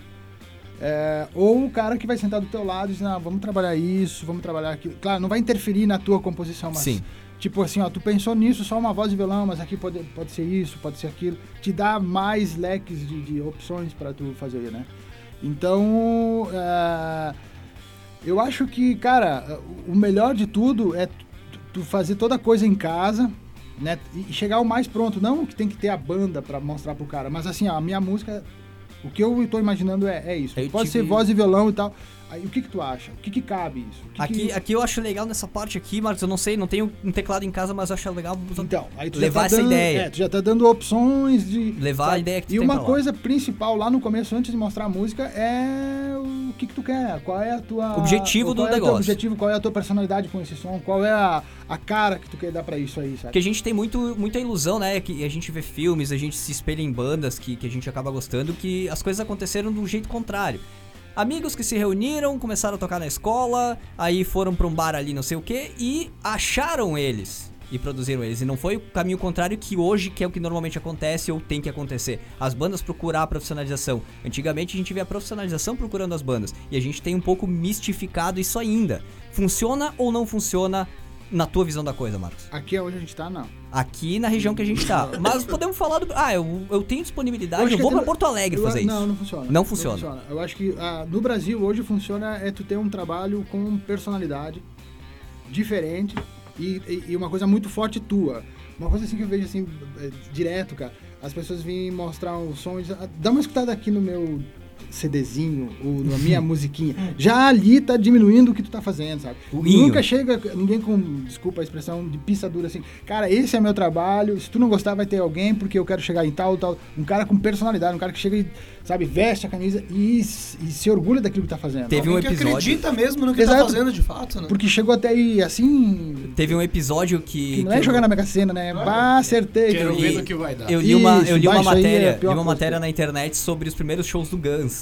Ou o cara que vai sentar do teu lado e diz, vamos trabalhar isso, vamos trabalhar aquilo. Claro, não vai interferir na tua composição, mas sim, tipo assim, tu pensou nisso, só uma voz e violão, mas aqui pode ser isso, pode ser aquilo. Te dá mais leques de opções pra tu fazer, né? Então, eu acho que, cara, o melhor de tudo é tu fazer toda coisa em casa, né? E chegar o mais pronto. Não que tem que ter a banda pra mostrar pro cara, mas assim, a minha música... O que eu tô imaginando é isso. Pode ser violão e violão e tal. Aí, o que tu acha? O que cabe isso? Aqui eu acho legal nessa parte aqui, Marcos. Eu não sei, não tenho um teclado em casa, mas eu acho legal então, aí tu levar essa ideia. Tu já tá dando opções de... Levar a ideia que tu tem. E uma coisa principal lá no começo, antes de mostrar a música, é o que tu quer. Qual é a tua... Objetivo do negócio. Qual é o teu objetivo, qual é a tua personalidade com esse som, qual é a cara que tu quer dar pra isso aí, sabe? Porque a gente tem muita ilusão, né? Que a gente vê filmes, a gente se espelha em bandas que a gente acaba gostando, que as coisas aconteceram de um jeito contrário. Amigos que se reuniram, começaram a tocar na escola, aí foram pra um bar ali, não sei o quê, e acharam eles. e produziram eles. E não foi o caminho contrário que hoje, que é o que normalmente acontece ou tem que acontecer. As bandas procurar a profissionalização. Antigamente a gente via a profissionalização procurando as bandas. E a gente tem um pouco mistificado isso ainda. Funciona ou não funciona na tua visão da coisa, Marcos? Aqui é onde a gente tá, não. Aqui na região que a gente tá. Mas podemos falar do... Ah, eu tenho disponibilidade, eu vou pra Porto Alegre fazer isso. Não, não funciona. Não funciona. Não funciona. Eu acho que no Brasil hoje funciona é tu ter um trabalho com personalidade diferente e uma coisa muito forte tua. Uma coisa assim que eu vejo assim, direto, cara. As pessoas vêm mostrar o som e dizem, dá uma escutada aqui no meu CDzinho, ou na minha musiquinha. Já ali tá diminuindo o que tu tá fazendo, sabe? Nunca chega ninguém com, desculpa a expressão, de pista dura assim. Cara, esse é meu trabalho, se tu não gostar vai ter alguém, porque eu quero chegar em tal. Um cara com personalidade, um cara que chega e, sabe, veste a camisa e se orgulha daquilo que tá fazendo. Teve um episódio... que acredita mesmo no que tá fazendo de fato, né? Porque chegou até aí, assim... Teve um episódio que... não é jogar na Mega Sena, né? Bah, acertei. Quero ver no que vai dar. Eu li uma matéria na internet sobre os primeiros shows do Guns.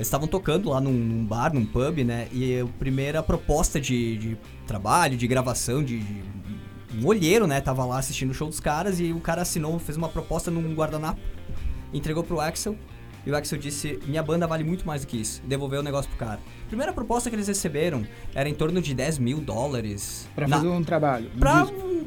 Estavam tocando lá num bar, num pub, né? E a primeira proposta de trabalho, de gravação, de um olheiro, né? Tava lá assistindo o show dos caras e o cara assinou, fez uma proposta num guardanapo, entregou pro Axel e o Axel disse, minha banda vale muito mais do que isso. Devolveu o negócio pro cara. A primeira proposta que eles receberam era em torno de $10,000 pra fazer um trabalho. Pra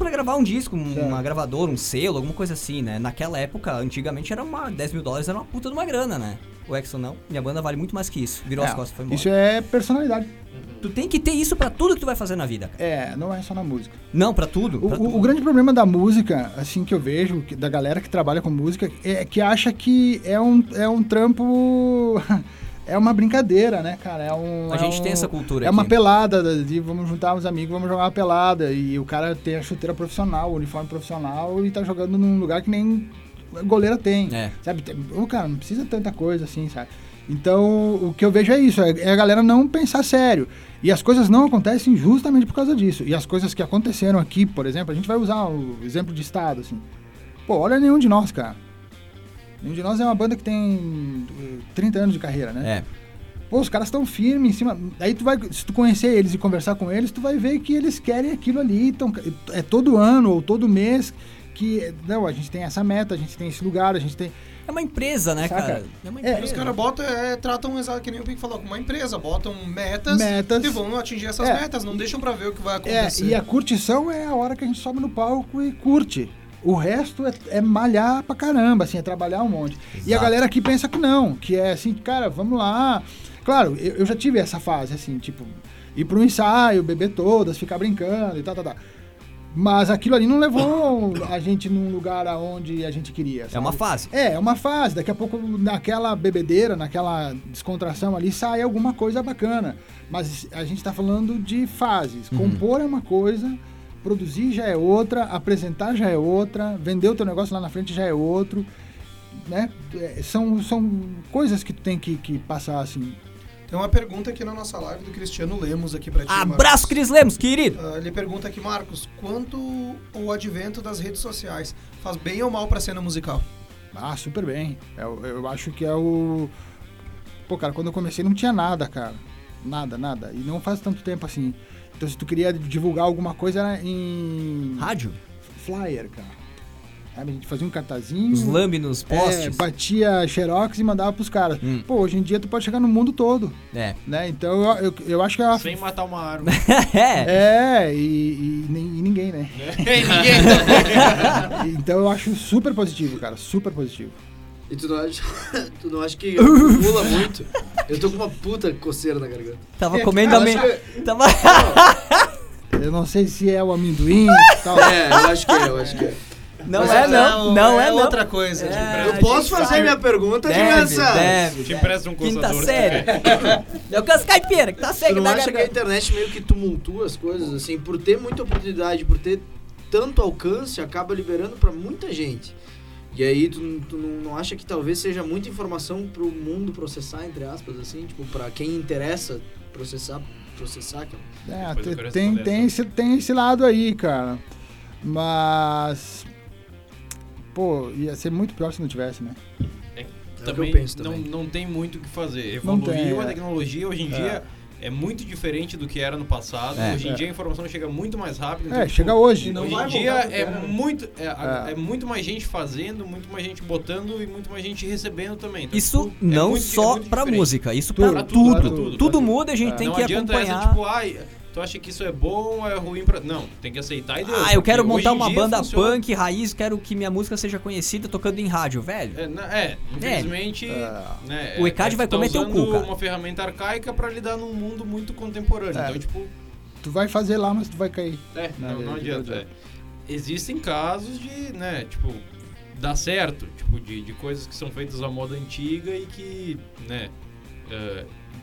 gravar um disco, uma gravadora, um selo, alguma coisa assim, né? Naquela época, antigamente, era $10,000 era uma puta de uma grana, né? O Exxon não, minha banda vale muito mais que isso. Virou as costas e foi embora. Isso é personalidade. Tu tem que ter isso pra tudo que tu vai fazer na vida, cara. É, não é só na música. Não, pra tudo. O grande problema da música, assim que eu vejo, da galera que trabalha com música, é que acha que é um trampo... É uma brincadeira, né, cara? A gente tem essa cultura. É aqui. Uma pelada de vamos juntar os amigos, vamos jogar uma pelada. E o cara tem a chuteira profissional, o uniforme profissional e tá jogando num lugar que nem goleira tem. É. Sabe? O cara não precisa tanta coisa assim, sabe? Então, o que eu vejo é isso, é a galera não pensar sério. E as coisas não acontecem justamente por causa disso. E as coisas que aconteceram aqui, por exemplo, a gente vai usar o exemplo de estado, assim. Pô, olha Nenhum de Nós, cara. Nenhum de Nós é uma banda que tem 30 anos de carreira, né? É. Pô, os caras estão firmes em cima. Aí tu vai, se tu conhecer eles e conversar com eles, tu vai ver que eles querem aquilo ali. Então, é todo ano ou todo mês que... Não, a gente tem essa meta, a gente tem esse lugar, a gente tem... É uma empresa, né, cara? É uma empresa. Os caras botam, tratam, exato, que nem o Pink falou, como uma empresa. Botam metas e vão atingir essas metas. Não deixam pra ver o que vai acontecer. E a curtição é a hora que a gente sobe no palco e curte. O resto é malhar pra caramba, assim, é trabalhar um monte. Exato. E a galera aqui pensa que não, que é assim, cara, vamos lá. Claro, eu já tive essa fase, assim, tipo, ir pro ensaio, beber todas, ficar brincando e tal. Mas aquilo ali não levou a gente num lugar aonde a gente queria, sabe? É uma fase. É uma fase. Daqui a pouco, naquela bebedeira, naquela descontração ali, sai alguma coisa bacana. Mas a gente tá falando de fases. Compor é uma coisa... Produzir já é outra, apresentar já é outra, vender o teu negócio lá na frente já é outro, né? São coisas que tu tem que passar, assim. Tem uma pergunta aqui na nossa live do Cristiano Lemos aqui pra ti, Marcos. Abraço, Cris Lemos, querido! Ele pergunta aqui, Marcos, quanto o advento das redes sociais faz bem ou mal pra cena musical? Ah, super bem. Eu acho que é o... Pô, cara, quando eu comecei não tinha nada, cara. Nada. E não faz tanto tempo assim... Então, se tu queria divulgar alguma coisa, era em... Rádio? Flyer, cara. A gente fazia um cartazinho... Os lâminos, postes... batia xerox e mandava pros caras. Pô, hoje em dia tu pode chegar no mundo todo. É. Né? Então, eu acho que... Sem matar uma árvore. E ninguém, né? Ninguém. Então, eu acho super positivo, cara. Super positivo. E tu não acha que pula muito? Eu tô com uma puta coceira na garganta. Tava comendo amendoim. Eu não sei se é o amendoim e tal. Eu acho que é. Não é outra coisa. Eu posso fazer minha pergunta, dimensão? Te empresta um coçador. Quinta série. É o cascaipeira que tá cego da garganta. Tu não acha que a internet meio que tumultua as coisas, assim, por ter muita oportunidade, por ter tanto alcance, acaba liberando pra muita gente? E aí, tu não acha que talvez seja muita informação pro mundo processar, entre aspas, assim? Tipo, pra quem interessa processar? Tem esse lado aí, cara. Mas... Pô, ia ser muito pior se não tivesse, né? Também, eu penso, não tem muito o que fazer. Evoluiu a tecnologia hoje em dia... é muito diferente do que era no passado. Hoje em dia a informação chega muito mais rápido. Então, chega hoje. Não hoje em dia é muito mais gente fazendo, muito mais gente botando e muito mais gente recebendo também. Então, isso é não muito, só é pra diferente. Música, isso pra tudo. Tudo muda e a gente tem que acompanhar. Essa, tipo, tu acha que isso é bom ou é ruim pra... Não, tem que aceitar e Deus. Eu quero montar uma banda punk, raiz, quero que minha música seja conhecida tocando em rádio, velho. Infelizmente... Né, o ECAD vai comer teu cu, cara. Uma ferramenta arcaica pra lidar num mundo muito contemporâneo. Então, tipo... Tu vai fazer lá, mas tu vai cair. Não adianta. Existem casos de, né, tipo... Dá certo, tipo, de coisas que são feitas à moda antiga e que, né,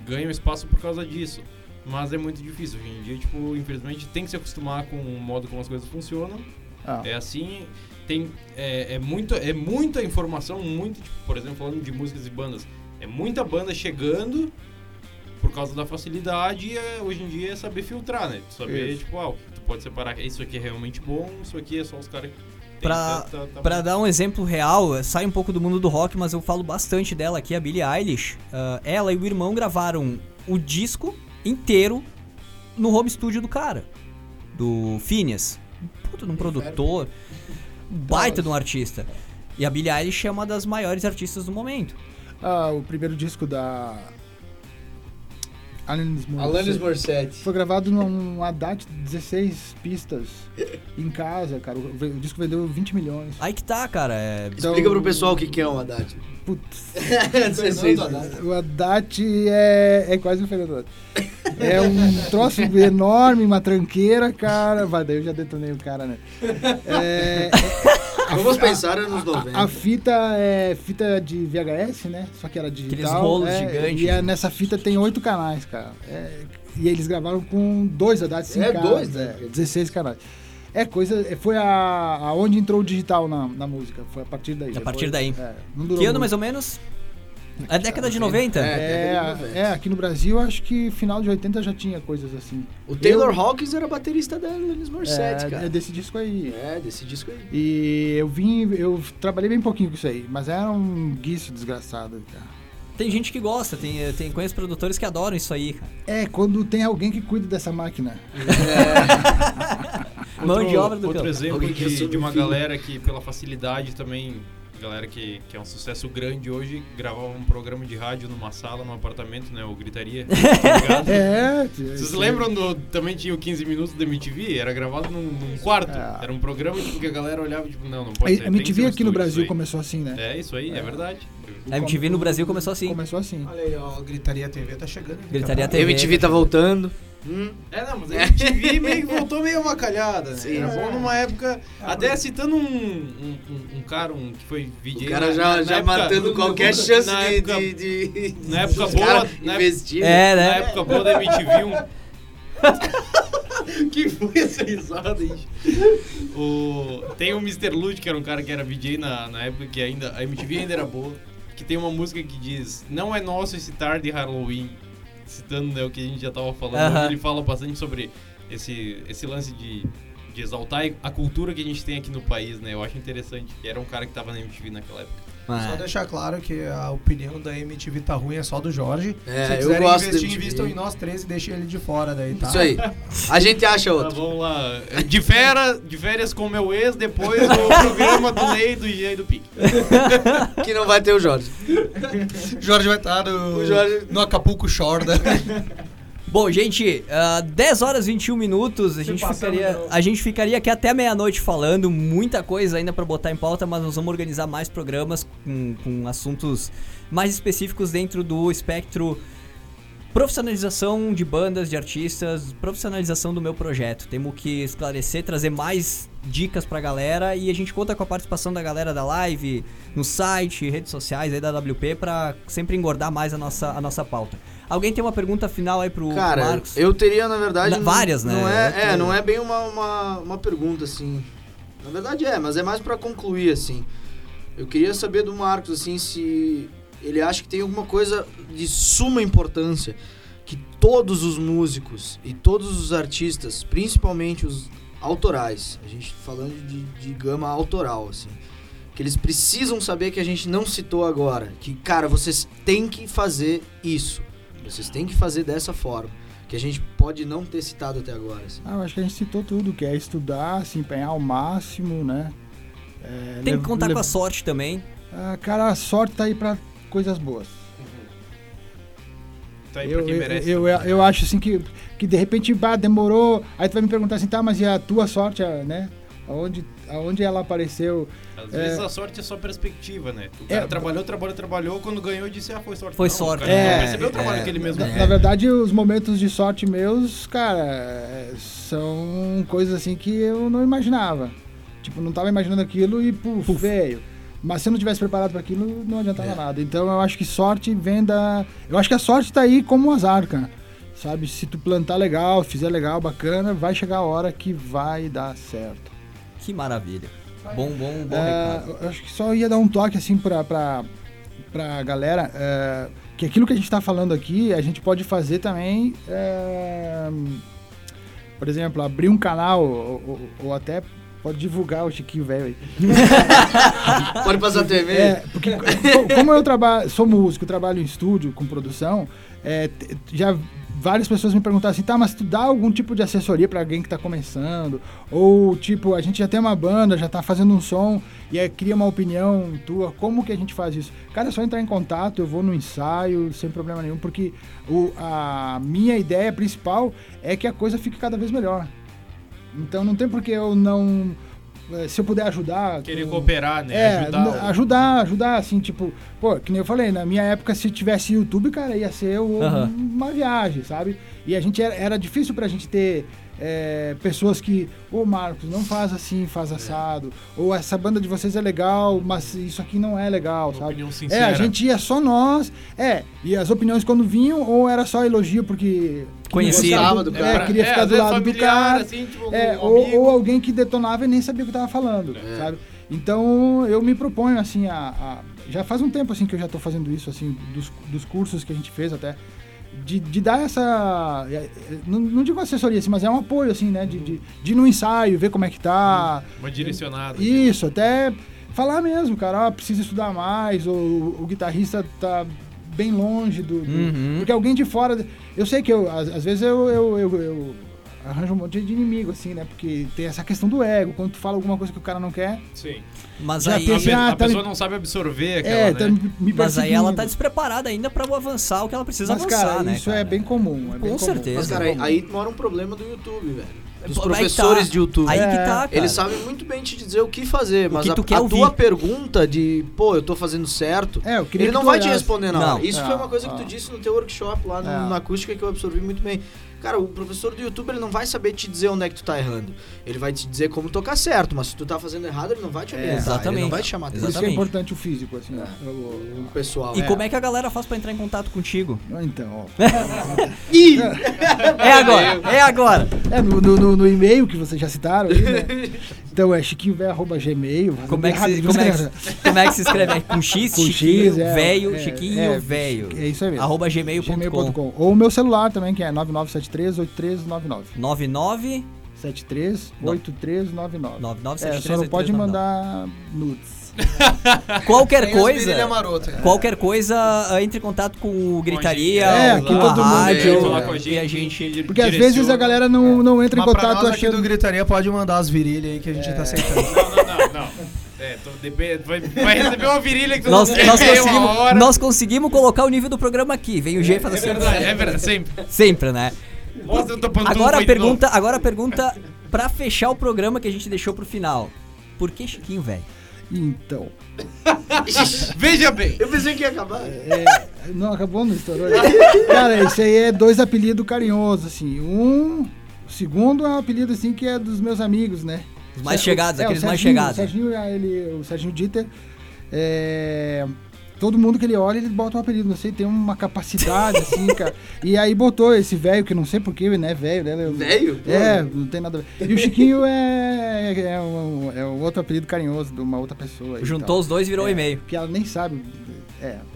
ganham espaço por causa disso. Mas é muito difícil. Hoje em dia, tipo, infelizmente, tem que se acostumar com o modo como as coisas funcionam. É assim, tem... É muita informação, muito... Tipo, por exemplo, falando de músicas e bandas, é muita banda chegando por causa da facilidade. Hoje em dia é saber filtrar, né? Saber, tipo, tu pode separar que isso aqui é realmente bom, isso aqui é só os caras... Pra dar um exemplo real, sai um pouco do mundo do rock, mas eu falo bastante dela aqui, a Billie Eilish. Ela e o irmão gravaram o disco inteiro no home studio do cara, do Phineas, puta de um produtor, baita de um artista. E a Billie Eilish é uma das maiores artistas do momento. O primeiro disco da Alanis Morissette foi gravado numa data de 16 pistas em casa, cara. O disco vendeu 20 milhões. Aí que tá, cara. Então, explica pro pessoal o que é um Haddad. Putz. O Haddad é quase um Fernando. É um troço enorme, uma tranqueira, cara. Vai, daí eu já detonei o cara, né? Vamos pensar nos 90. A fita é fita de VHS, né? Só que era digital. Aqueles rolos gigantes. E nessa fita tem 8 canais, cara. E eles gravaram com 2 Haddad, 5 canais. 2, né? 16 canais. Foi aonde entrou o digital na música. Foi a partir daí. A partir daí. Que ano, mais ou menos? A década de 90? Aqui no Brasil, acho que final de 80 já tinha coisas assim. O Taylor Hawkins era baterista da Alanis Morissette, cara. É desse disco aí. E eu trabalhei bem pouquinho com isso aí, mas era um guiço desgraçado, cara. Tem gente que gosta, conheço produtores que adoram isso aí, cara. Quando tem alguém que cuida dessa máquina. Mão de obra do outro campo. Exemplo de uma galera que, pela facilidade também... Galera que é um sucesso grande hoje, gravava um programa de rádio numa sala, num apartamento, né? O Gritaria. Vocês lembram também tinha o 15 Minutos da MTV? Era gravado num quarto. Era um programa que a galera olhava e tipo, não pode ser. A MTV aqui no Brasil começou assim, né? Isso aí, é verdade. A MTV no Brasil começou assim. Olha aí, ó, Gritaria TV tá chegando. Gritaria TV. A MTV tá voltando. Mas a MTV meio que voltou meio avacalhada, né? Sim, era bom numa época, até citando um cara, que foi DJ. O cara já matando qualquer chance de... Na época boa, investir. Né? Na época boa da MTV, que foi essa risada, gente? Tem o Mr. Lute, que era um cara que era DJ na época que ainda a MTV ainda era boa, que tem uma música que diz: "Não é nosso esse tarde Halloween", citando, né, o que a gente já tava falando. Ele fala bastante sobre esse lance de exaltar a cultura que a gente tem aqui no país, né? Eu acho interessante. Era um cara que tava na MTV naquela época. Só deixar claro que a opinião da MTV tá ruim, é só do Jorge. Se quiserem investir, invistam em nós três e deixem ele de fora daí, tá? Isso aí. A gente acha outro. Tá, vamos lá. De férias com o meu ex, depois o programa do Ney, do G e do Pique. Que não vai ter o Jorge. Jorge vai estar no Acapulco Shore, né? Bom, gente, 10 horas e 21 minutos, a gente ficaria aqui até meia-noite falando, muita coisa ainda pra botar em pauta, mas nós vamos organizar mais programas com assuntos mais específicos dentro do espectro profissionalização de bandas, de artistas, profissionalização do meu projeto. Temos que esclarecer, trazer mais dicas pra galera, e a gente conta com a participação da galera da live, no site, redes sociais aí da WP, pra sempre engordar mais a nossa pauta. Alguém tem uma pergunta final aí pro Marcos? Cara, eu teria, na verdade... várias, né? Não é bem uma pergunta, assim. Na verdade mas é mais pra concluir, assim. Eu queria saber do Marcos, assim, se ele acha que tem alguma coisa de suma importância que todos os músicos e todos os artistas, principalmente os autorais, a gente falando de gama autoral, assim, que eles precisam saber, que a gente não citou agora, que, cara, vocês têm que fazer isso. Vocês têm que fazer dessa forma. que a gente pode não ter citado até agora? Assim? Ah, eu acho que a gente citou tudo, que é estudar, se empenhar ao máximo, né? É, tem que contar com a sorte também. Ah, cara, a sorte tá aí pra coisas boas. Tá aí pra quem merece. Eu acho assim que de repente demorou, aí tu vai me perguntar assim, tá, mas e a tua sorte, né? Aonde ela apareceu? Às vezes a sorte é só perspectiva, né? O cara trabalhou, quando ganhou disse, ah, foi sorte. Foi sorte. O cara não percebeu o trabalho que ele mesmo fez. Na verdade, os momentos de sorte meus, cara, são coisas assim que eu não imaginava. Tipo, não tava imaginando aquilo e, puf, veio. Mas se eu não tivesse preparado para aquilo, não adiantava nada. Então, eu acho que sorte vem da... Eu acho que a sorte tá aí como um azar, cara. Sabe, se tu plantar legal, fizer legal, bacana, vai chegar a hora que vai dar certo. Que maravilha. Bom recado. Eu acho que só ia dar um toque, assim, pra galera, que aquilo que a gente tá falando aqui, a gente pode fazer também... por exemplo, abrir um canal, ou até... Pode divulgar o Chiquinho velho aí. Pode passar a TV. Porque como eu sou músico, trabalho em estúdio com produção, já várias pessoas me perguntaram assim, tá, mas tu dá algum tipo de assessoria pra alguém que tá começando? Ou tipo, a gente já tem uma banda, já tá fazendo um som, e aí cria uma opinião tua, como que a gente faz isso? Cara, é só entrar em contato, eu vou no ensaio, sem problema nenhum, porque a minha ideia principal é que a coisa fique cada vez melhor. Então não tem porque eu não... Se eu puder ajudar... Querer cooperar, né? Ajudar, assim, tipo... Pô, que nem eu falei, na minha época, se tivesse YouTube, cara, ia ser uma viagem, sabe? E a gente era difícil pra gente ter pessoas que... Ô, Marcos, não faz assim, faz assado. Ou essa banda de vocês é legal, mas isso aqui não é legal, sabe? Opinião sincera. A gente ia só nós. E as opiniões quando vinham, ou era só elogio, porque... Conhecia. Queria ficar do lado do cara. Assim, tipo, ou alguém que detonava e nem sabia o que tava falando, sabe? Então, eu me proponho, assim, já faz um tempo, assim, que eu já tô fazendo isso, assim, dos cursos que a gente fez até, de dar essa... Não digo assessoria, assim, mas é um apoio, assim, né? De ir no ensaio, ver como é que tá. Uma direcionada. Isso, até falar mesmo, cara, precisa estudar mais, ou o guitarrista tá... bem longe porque alguém de fora... Eu sei que às vezes eu arranjo um monte de inimigo, assim, né? Porque tem essa questão do ego, quando tu fala alguma coisa que o cara não quer... Sim. Mas aí... a pessoa não sabe absorver aquela, né? Tá mas aí ela tá despreparada ainda pra avançar o que ela precisa avançar, cara, né? Mas, cara, isso é bem comum. Com certeza. Mas, cara, aí mora um problema do YouTube, velho. Dos professores de YouTube. Aí que tá, cara. Eles sabem muito bem te dizer o que fazer, mas a tua pergunta de, pô, eu tô fazendo certo, ele não vai te responder na hora. Isso foi uma coisa que tu disse no teu workshop lá na acústica que eu absorvi muito bem. Cara, o professor do YouTube, ele não vai saber te dizer onde é que tu tá errando. Ele vai te dizer como tocar certo, mas se tu tá fazendo errado, ele não vai te orientar. Exatamente. Ele não vai te chamar atenção. Por isso que é importante o físico, assim, né? O pessoal. E como é que a galera faz pra entrar em contato contigo? Então, ó. É agora. No e-mail que vocês já citaram aí, né? Então é chiquinhoveio@gmail. Como é que se escreve? É com X? Com X, velho, chiquinhoveio. É isso aí mesmo. @gmail.com. Ou o meu celular também, que é 99738399. 99738399. 99738399. Só não pode mandar nudes. Qualquer coisa, entre em contato com o Gritaria, com todo mundo falar com a gente, porque às vezes a galera não entra em contato achando. Aqui do Gritaria pode mandar as virilhas aí que a gente tá aceitando. Não. Vai receber uma virilha que tu não tem uma hora. Nós conseguimos colocar o nível do programa aqui. Vem o G fazer assim. É verdade, sempre, né? Mostra o topo. Agora a pergunta pra fechar o programa que a gente deixou pro final. Por que Chiquinho, velho? Então. Veja bem. Eu pensei que ia acabar. Não, acabou, não estourou. Cara, isso aí é 2 apelidos carinhosos, assim. O segundo é um apelido, assim, que é dos meus amigos, né? Os mais chegados, aqueles mais chegados. O Serginho Dieter, todo mundo que ele olha, ele bota um apelido, não sei, tem uma capacidade, assim, cara. E aí botou esse velho, que não sei porquê, né? Velho, né? Velho? Não tem nada a ver. E o Chiquinho é um outro apelido carinhoso de uma outra pessoa. Juntou os dois e virou um e-mail. Porque ela nem sabe.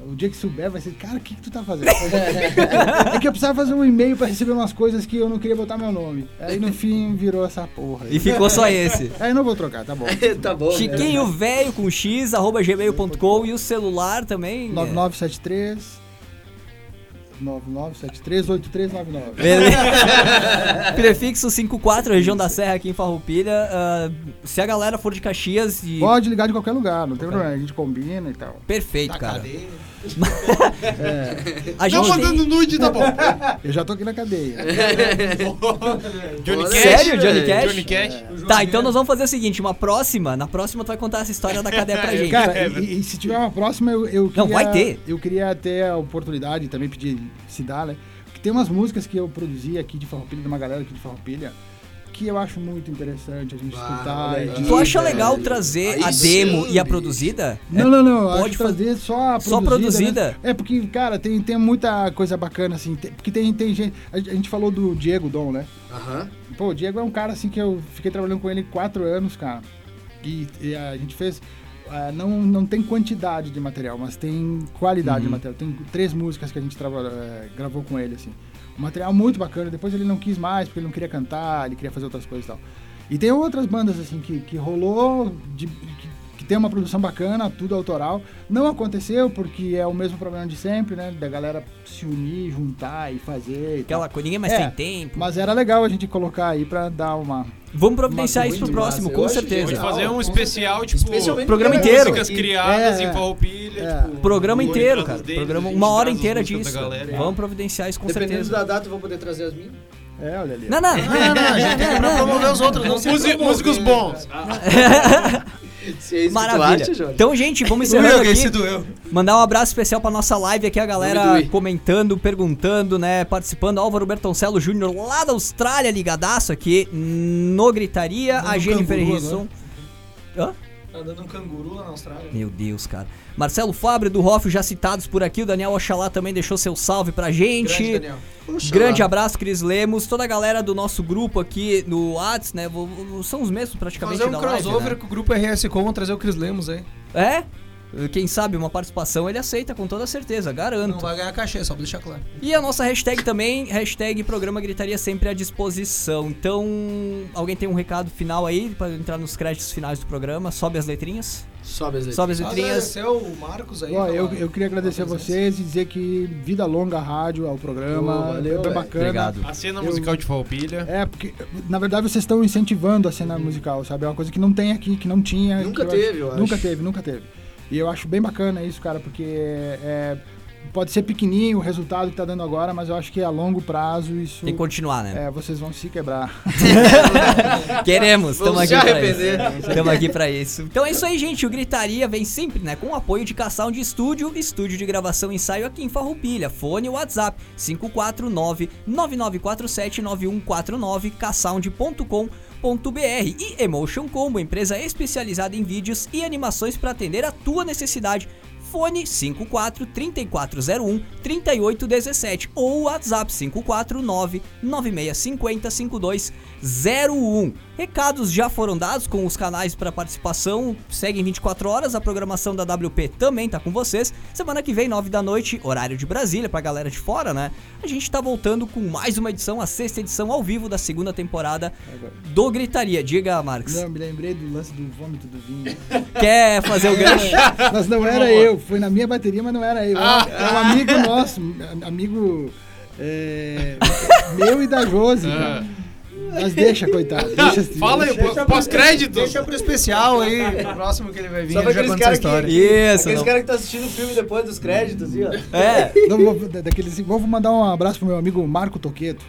O dia que souber vai ser, cara, o que tu tá fazendo? É que eu precisava fazer um e-mail pra receber umas coisas que eu não queria botar meu nome. Aí no fim virou essa porra. E ficou só esse. Aí não vou trocar, tá bom. Tá bom. Chiquinho velho com x @gmail.com e o celular também. 9973 999738399. Prefixo 54, região da Serra aqui em Farroupilha. Se a galera for de Caxias e... Pode ligar de qualquer lugar, não tem problema, a gente combina e tal. Perfeito, na cara. Cadeia. É. A gente não mandando nude, tá bom. Eu já tô aqui na cadeia. Johnny Cash? Sério, Johnny Cash? Johnny Cash? É. Tá, então nós vamos fazer o seguinte, uma próxima, na próxima tu vai contar essa história da cadeia pra gente. Cara, e se tiver uma próxima, eu queria... Não, vai ter. Eu queria ter a oportunidade, também pedir se dá, né? Porque tem umas músicas que eu produzi aqui de Farroupilha, de uma galera aqui de Farroupilha, que eu acho muito interessante a gente escutar. Tu acha legal trazer a demo e a produzida? Não, não, não. Pode fazer só a produzida. Só produzida? Né? É porque, cara, tem muita coisa bacana, assim. Porque tem gente... A gente falou do Diego Dom, né? Aham. Pô, o Diego é um cara, assim, que eu fiquei trabalhando com ele 4 anos, cara. E a gente fez... Não tem quantidade de material, mas tem qualidade de material. Tem 3 músicas que a gente gravou com ele, assim. Um material muito bacana, depois ele não quis mais, porque ele não queria cantar, ele queria fazer outras coisas e tal. E tem outras bandas, assim, que rolou, que tem uma produção bacana, tudo autoral. Não aconteceu, porque é o mesmo problema de sempre, né? Da galera se unir, juntar e fazer e aquela coisa, ninguém mais tem tempo. Mas era legal a gente colocar aí pra dar uma... Vamos providenciar isso pro próximo, com certeza. Vamos fazer um especial, tipo, programa inteiro. Músicas criadas em Farroupilha. Tipo, programa inteiro, cara. Programa, uma hora inteira disso. Vamos providenciar isso, com certeza. Dependendo da data, eu vou poder trazer as minhas. É, olha ali. Não. A gente tem que promover os outros. Músicos bons. Maravilha. Então, gente, vamos encerrando aqui. Mandar um abraço especial pra nossa live aqui, a galera comentando, perguntando, né, participando. Álvaro Bertoncello Júnior, lá da Austrália, ligadaço aqui no Gritaria. A Jennifer Risson. Hã? Tá dando um canguru lá na Austrália. Meu Deus, cara. Marcelo Fabre do Hoff, já citados por aqui. O Daniel Oxalá também deixou seu salve pra gente. Grande, Daniel. Grande abraço, Cris Lemos. Toda a galera do nosso grupo aqui no Whats, né? São os mesmos praticamente da live. Fazer um crossover, né, com o grupo RS.com, vamos trazer o Cris Lemos aí. É? Quem sabe uma participação ele aceita com toda certeza, garanto. Não vai ganhar cachê, só pra deixar claro. E a nossa hashtag também, hashtag Programa Gritaria sempre à disposição. Então, alguém tem um recado final aí pra entrar nos créditos finais do programa? Sobe as letrinhas. Sobe as letrinhas. Agradecer o Marcos aí. Ó, eu queria agradecer a vocês e dizer que vida longa à rádio, ao programa. Foi bacana. Obrigado. A cena musical de Farroupilha. É, porque na verdade vocês estão incentivando a cena musical, sabe? É uma coisa que não tem aqui, que não tinha. Nunca teve. E eu acho bem bacana isso, cara, porque pode ser pequenininho o resultado que tá dando agora, mas eu acho que a longo prazo isso... Tem que continuar, né? É, vocês vão se quebrar. Queremos, estamos aqui pra isso. Estamos aqui pra isso. Então é isso aí, gente. O Gritaria vem sempre, né, com o apoio de K-Sound Studio, estúdio de gravação e ensaio aqui em Farroupilha. Fone WhatsApp 549-9947-9149, ksound.com. E Emotion Combo, empresa especializada em vídeos e animações para atender a tua necessidade. Fone 54-3401-3817 ou WhatsApp 549-9650-5201. Recados já foram dados com os canais para participação, seguem 24 horas, a programação da WP também tá com vocês. Semana que vem, 9 da noite, horário de Brasília, pra galera de fora, né? A gente tá voltando com mais uma edição, a 6ª edição ao vivo da 2ª temporada do Gritaria. Diga, Marcos. Não, me lembrei do lance do vômito do vinho. Quer fazer o gancho? Mas não era eu. Foi na minha bateria, mas não era eu. É um amigo nosso, meu e da Josi. Cara. Mas deixa, coitado. Deixa pós-crédito. Deixa pro especial aí, próximo que ele vai vir. Só pra aqueles caras que tá assistindo o filme depois dos créditos, assim, ó. É. Vou mandar um abraço pro meu amigo Marco Toqueto.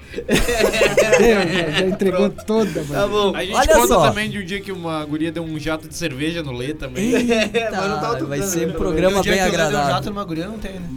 Já entregou toda. Tá bom. A gente conta também de um dia que uma guria deu um jato de cerveja no Lê também. Mas não tava vai ser um programa bem agradável. Um jato numa guria não tem, né?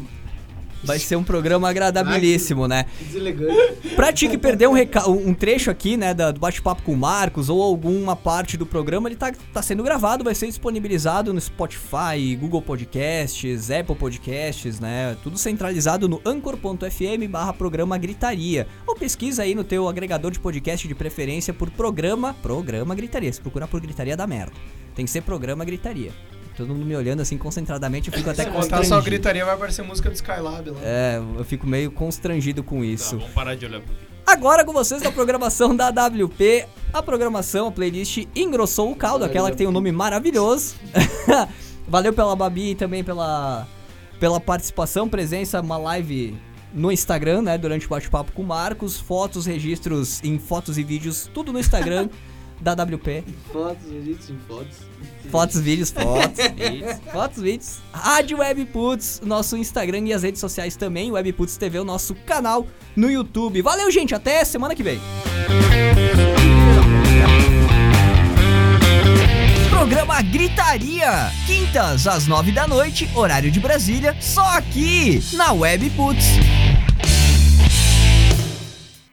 Vai ser um programa agradabilíssimo, né? Deselegante. Pra ti que perdeu um trecho aqui, né, do bate-papo com o Marcos ou alguma parte do programa, ele tá sendo gravado, vai ser disponibilizado no Spotify, Google Podcasts, Apple Podcasts, né? Tudo centralizado no anchor.fm/programa Gritaria. Ou pesquisa aí no teu agregador de podcast de preferência por Programa Gritaria. Se procurar por Gritaria dá merda. Tem que ser Programa Gritaria. Todo mundo me olhando assim concentradamente, eu fico até constrangido. Se botar só Gritaria, vai aparecer música do Skylab lá. É, eu fico meio constrangido com isso. Tá, vamos parar de olhar pro vídeo. Agora com vocês na programação da WP. A playlist Engrossou o Caldo, aquela que tem um nome maravilhoso. Valeu pela Babi e também pela participação, presença, uma live no Instagram, né, durante o bate-papo com o Marcos, fotos, registros em fotos e vídeos, tudo no Instagram da WP. Fotos, registros em fotos. Fotos, vídeos, fotos, vídeos, fotos, vídeos. Rádio Webputs, nosso Instagram e as redes sociais também, Webputs TV, o nosso canal no YouTube. Valeu, gente, até semana que vem. Programa Gritaria, quintas às 9 da noite, horário de Brasília, só aqui na Webputs.